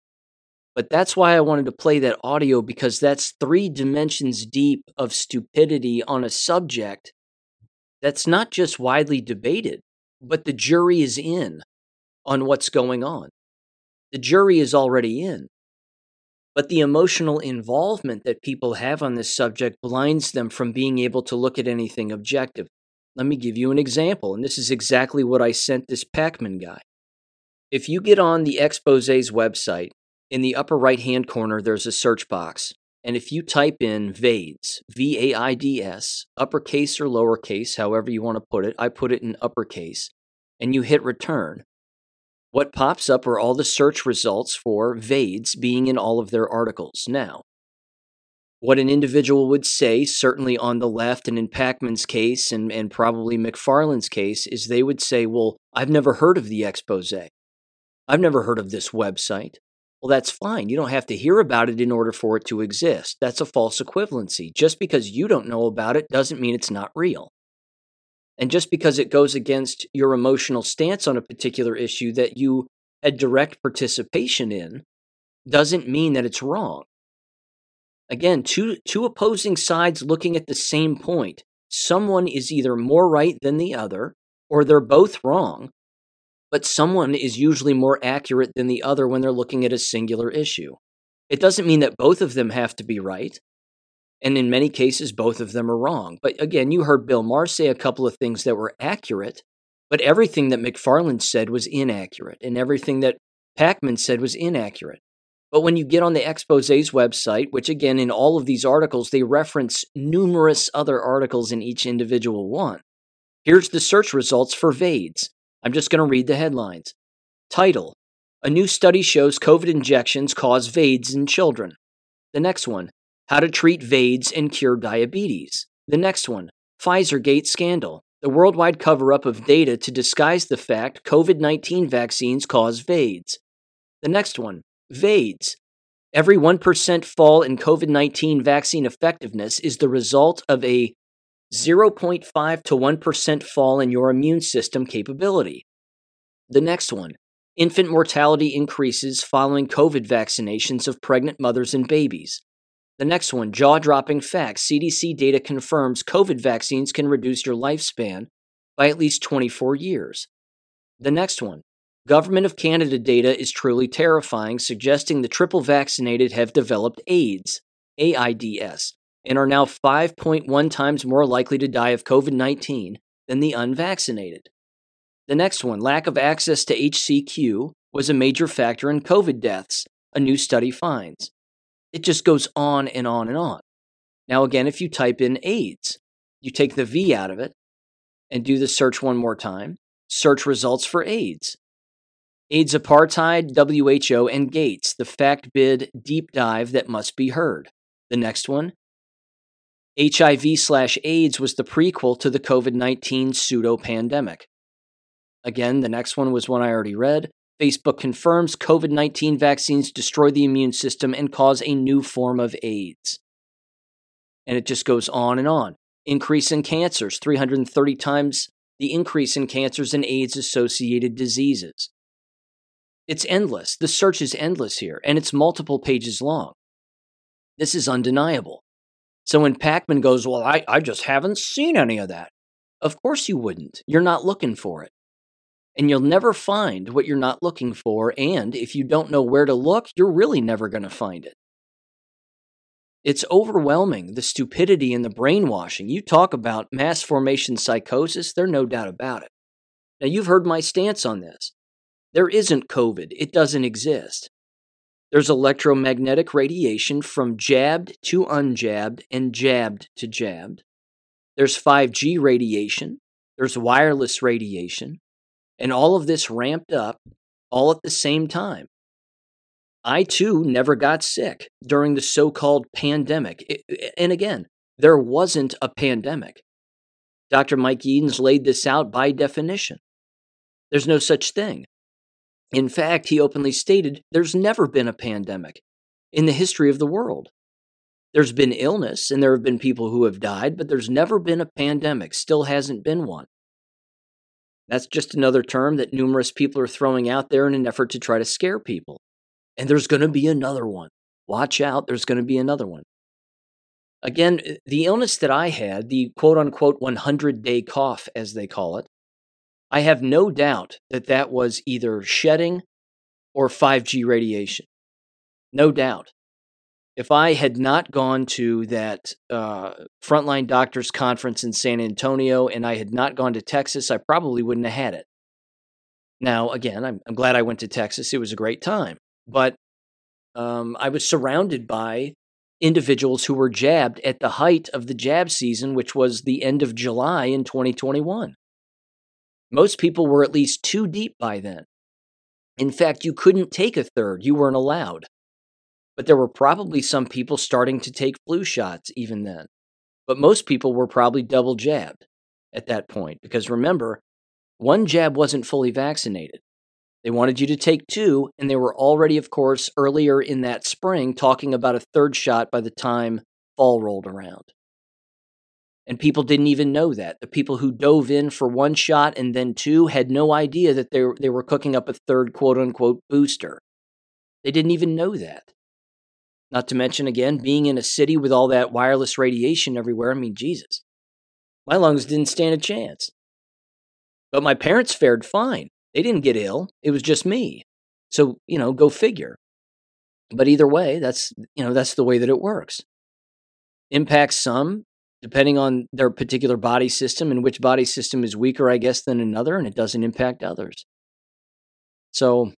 But that's why I wanted to play that audio, because that's three dimensions deep of stupidity on a subject that's not just widely debated, but the jury is in on what's going on. The jury is already in. But the emotional involvement that people have on this subject blinds them from being able to look at anything objective. Let me give you an example, and this is exactly what I sent this Pakman guy. If you get on the exposé's website, in the upper right-hand corner, there's a search box, and if you type in VAIDS, V A I D S, uppercase or lowercase, however you want to put it, I put it in uppercase, and you hit return, what pops up are all the search results for VAIDS being in all of their articles. Now, what an individual would say, certainly on the left and in Pakman's case and, and probably MacFarlane's case, is they would say, well, I've never heard of the exposé. I've never heard of this website. Well, that's fine. You don't have to hear about it in order for it to exist. That's a false equivalency. Just because you don't know about it doesn't mean it's not real. And just because it goes against your emotional stance on a particular issue that you had direct participation in doesn't mean that it's wrong. Again, two two opposing sides looking at the same point. Someone is either more right than the other, or they're both wrong, but someone is usually more accurate than the other when they're looking at a singular issue. It doesn't mean that both of them have to be right, and in many cases, both of them are wrong. But again, you heard Bill Maher say a couple of things that were accurate, but everything that MacFarlane said was inaccurate, and everything that Pakman said was inaccurate. But when you get on the exposé's website, which again, in all of these articles, they reference numerous other articles in each individual one. Here's the search results for VAERS. I'm just going to read the headlines. Title, a new study shows COVID injections cause VAERS in children. The next one, how to treat VAERS and cure diabetes. The next one, Pfizergate scandal, the worldwide cover-up of data to disguise the fact COVID nineteen vaccines cause VAERS. The next one, VAERS. Every one percent fall in COVID nineteen vaccine effectiveness is the result of a zero point five to one percent fall in your immune system capability. The next one, infant mortality increases following COVID vaccinations of pregnant mothers and babies. The next one, jaw-dropping facts. C D C data confirms COVID vaccines can reduce your lifespan by at least twenty-four years. The next one, Government of Canada data is truly terrifying, suggesting the triple vaccinated have developed AIDS, AIDS, and are now five point one times more likely to die of COVID nineteen than the unvaccinated. The next one, lack of access to H C Q was a major factor in COVID deaths, a new study finds. It just goes on and on and on. Now again, if you type in AIDS, you take the V out of it and do the search one more time, search results for AIDS. AIDS apartheid, W H O, and Gates, the fact-bid deep dive that must be heard. The next one, H I V slash AIDS was the prequel to the COVID nineteen pseudo-pandemic. Again, the next one was one I already read. Facebook confirms COVID nineteen vaccines destroy the immune system and cause a new form of AIDS. And it just goes on and on. Increase in cancers, three hundred thirty times the increase in cancers and AIDS-associated diseases. It's endless. The search is endless here, and it's multiple pages long. This is undeniable. So when Pakman goes, well, I, I just haven't seen any of that. Of course you wouldn't. You're not looking for it. And you'll never find what you're not looking for, and if you don't know where to look, you're really never going to find it. It's overwhelming, the stupidity and the brainwashing. You talk about mass formation psychosis, there's no doubt about it. Now, you've heard my stance on this. There isn't COVID. It doesn't exist. There's electromagnetic radiation from jabbed to unjabbed and jabbed to jabbed. There's five G radiation. There's wireless radiation. And all of this ramped up all at the same time. I, too, never got sick during the so-called pandemic. It, and again, there wasn't a pandemic. Doctor Mike Edens laid this out by definition. There's no such thing. In fact, he openly stated there's never been a pandemic in the history of the world. There's been illness, and there have been people who have died, but there's never been a pandemic, still hasn't been one. That's just another term that numerous people are throwing out there in an effort to try to scare people. And there's going to be another one. Watch out, there's going to be another one. Again, the illness that I had, the quote-unquote hundred-day cough, as they call it, I have no doubt that that was either shedding or five G radiation. No doubt. If I had not gone to that uh, frontline doctors conference in San Antonio and I had not gone to Texas, I probably wouldn't have had it. Now, again, I'm, I'm glad I went to Texas. It was a great time. But um, I was surrounded by individuals who were jabbed at the height of the jab season, which was the end of July in twenty twenty-one. Most people were at least two deep by then. In fact, you couldn't take a third. You weren't allowed. But there were probably some people starting to take flu shots even then. But most people were probably double jabbed at that point. Because remember, one jab wasn't fully vaccinated. They wanted you to take two, and they were already, of course, earlier in that spring talking about a third shot by the time fall rolled around. And people didn't even know that. The people who dove in for one shot and then two had no idea that they were, they were cooking up a third quote-unquote booster. They didn't even know that. Not to mention, again, being in a city with all that wireless radiation everywhere. I mean, Jesus. My lungs didn't stand a chance. But my parents fared fine. They didn't get ill. It was just me. So, you know, go figure. But either way, that's, you know, that's the way that it works. Impacts some, depending on their particular body system, and which body system is weaker, I guess, than another, and it doesn't impact others. So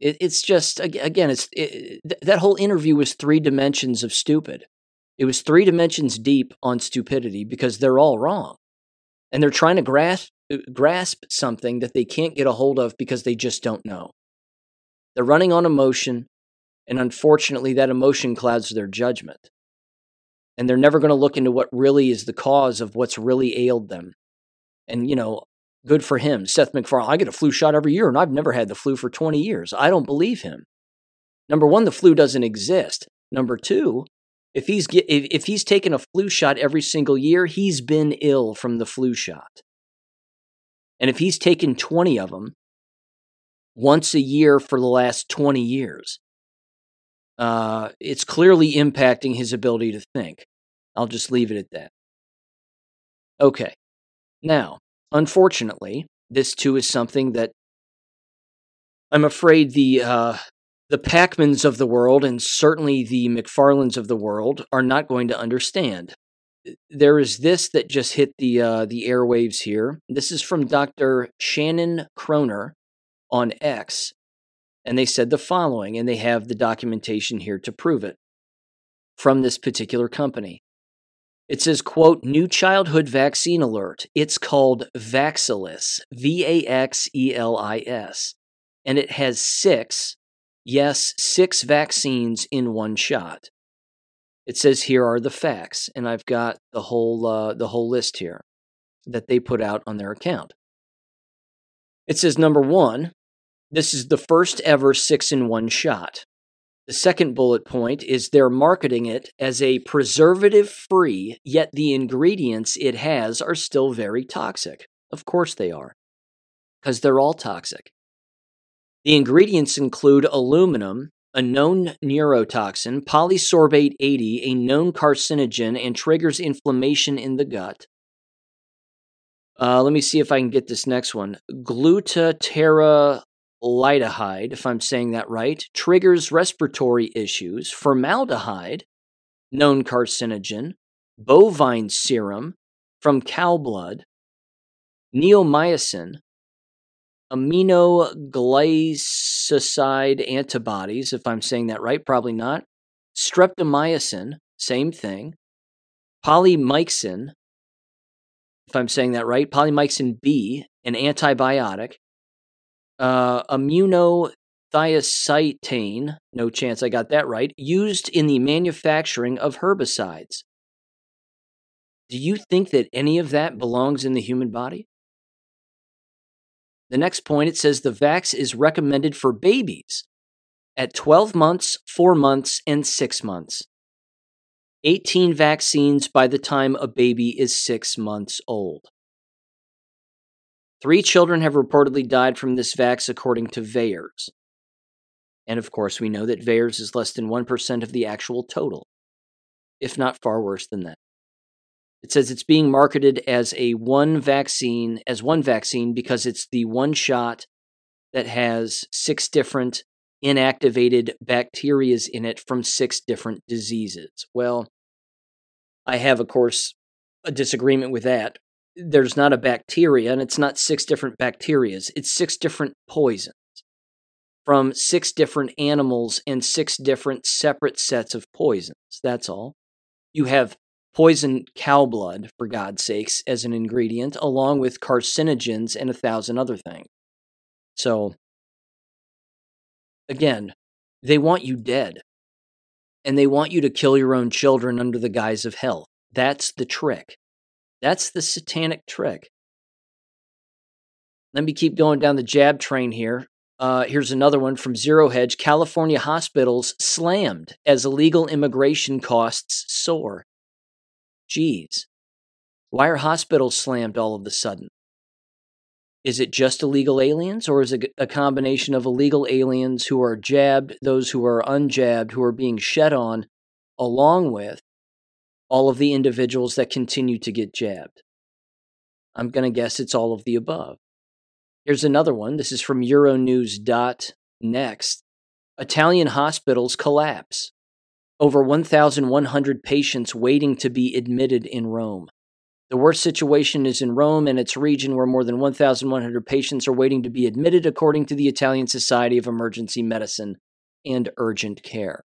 it, it's just, again, it's it, th- that whole interview was three dimensions of stupid. It was three dimensions deep on stupidity because they're all wrong. And they're trying to grasp grasp something that they can't get a hold of because they just don't know. They're running on emotion, and unfortunately, that emotion clouds their judgment. And they're never going to look into what really is the cause of what's really ailed them. And, you know, good for him. Seth MacFarlane, I get a flu shot every year, and I've never had the flu for twenty years. I don't believe him. Number one, the flu doesn't exist. Number two, if he's get, if, if he's taken a flu shot every single year, he's been ill from the flu shot. And if he's taken twenty of them once a year for the last twenty years, Uh, it's clearly impacting his ability to think. I'll just leave it at that. Okay. Now, unfortunately, this too is something that I'm afraid the uh, the Pakmans of the world, and certainly the MacFarlanes of the world, are not going to understand. There is this that just hit the uh, the airwaves here. This is from Doctor Shannon Croner on X. And they said the following, and they have the documentation here to prove it from this particular company. It says, quote, new childhood vaccine alert. It's called Vaxelis, V A X E L I S. And it has six, yes, six vaccines in one shot. It says here are the facts, and I've got the whole uh, the whole list here that they put out on their account. It says, number one, this is the first ever six-in-one shot. The second bullet point is they're marketing it as a preservative-free, yet the ingredients it has are still very toxic. Of course they are, because they're all toxic. The ingredients include aluminum, a known neurotoxin, polysorbate eighty, a known carcinogen, and triggers inflammation in the gut. Uh, let me see if I can get this next one. Glutaterra... Lidahide, if I'm saying that right, triggers respiratory issues. Formaldehyde, known carcinogen. Bovine serum from cow blood. Neomycin. Aminoglycoside antibodies, if I'm saying that right, probably not. Streptomycin, same thing. Polymyxin, if I'm saying that right, polymyxin B, an antibiotic. Uh, immunothiacetine, no chance I got that right, used in the manufacturing of herbicides. Do you think that any of that belongs in the human body? The next point, it says the vax is recommended for babies at twelve months, four months, and six months. eighteen vaccines by the time a baby is six months old. Three children have reportedly died from this vax, according to VAERS. And of course, we know that VAERS is less than one percent of the actual total, if not far worse than that. It says it's being marketed as a one vaccine, as one vaccine because it's the one shot that has six different inactivated bacteria in it from six different diseases. Well, I have, of course, a disagreement with that. There's not a bacteria, and it's not six different bacterias. It's six different poisons from six different animals and six different separate sets of poisons. That's all. You have poison cow blood, for God's sakes, as an ingredient, along with carcinogens and a thousand other things. So, again, they want you dead, and they want you to kill your own children under the guise of health. That's the trick. That's the satanic trick. Let me keep going down the jab train here. Uh, here's another one from Zero Hedge. California hospitals slammed as illegal immigration costs soar. Geez. Why are hospitals slammed all of a sudden? Is it just illegal aliens, or is it a combination of illegal aliens who are jabbed, those who are unjabbed, who are being shed on, along with all of the individuals that continue to get jabbed? I'm going to guess it's all of the above. Here's another one. This is from Euronews dot next. Italian hospitals collapse. Over eleven hundred patients waiting to be admitted in Rome. The worst situation is in Rome and its region, where more than eleven hundred patients are waiting to be admitted, according to the Italian Society of Emergency Medicine and Urgent Care.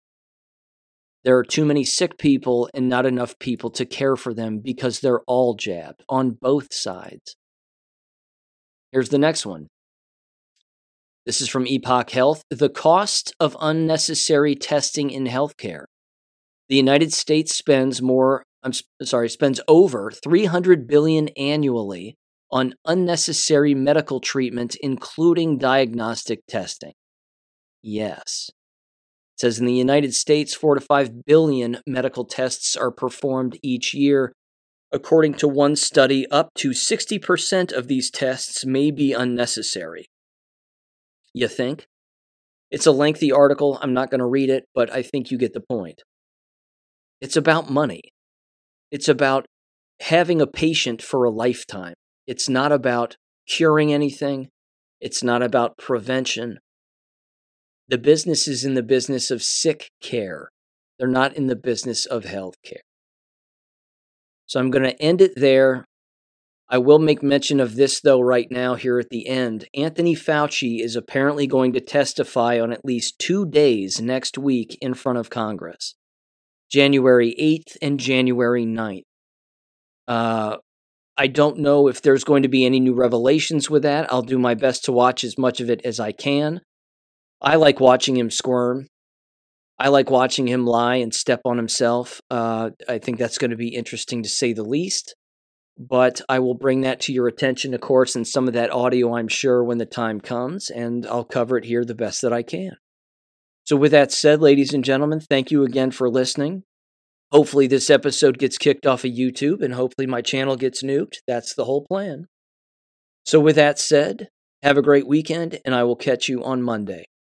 There are too many sick people and not enough people to care for them because they're all jabbed on both sides. Here's the next one. This is from Epoch Health. The cost of unnecessary testing in healthcare. The United States spends more I'm sorry, spends over three hundred billion dollars annually on unnecessary medical treatment, including diagnostic testing. Yes. It says in the United States, four to five billion medical tests are performed each year. According to one study, up to sixty percent of these tests may be unnecessary. You think? It's a lengthy article. I'm not going to read it, but I think you get the point. It's about money. It's about having a patient for a lifetime. It's not about curing anything. It's not about prevention. The business is in the business of sick care. They're not in the business of health care. So I'm going to end it there. I will make mention of this, though, right now here at the end. Anthony Fauci is apparently going to testify on at least two days next week in front of Congress. January eighth and January ninth. Uh, I don't know if there's going to be any new revelations with that. I'll do my best to watch as much of it as I can. I like watching him squirm. I like watching him lie and step on himself. Uh, I think that's going to be interesting, to say the least. But I will bring that to your attention, of course, and some of that audio, I'm sure, when the time comes, and I'll cover it here the best that I can. So with that said, ladies and gentlemen, thank you again for listening. Hopefully this episode gets kicked off of YouTube, and hopefully my channel gets nuked. That's the whole plan. So with that said, have a great weekend, and I will catch you on Monday.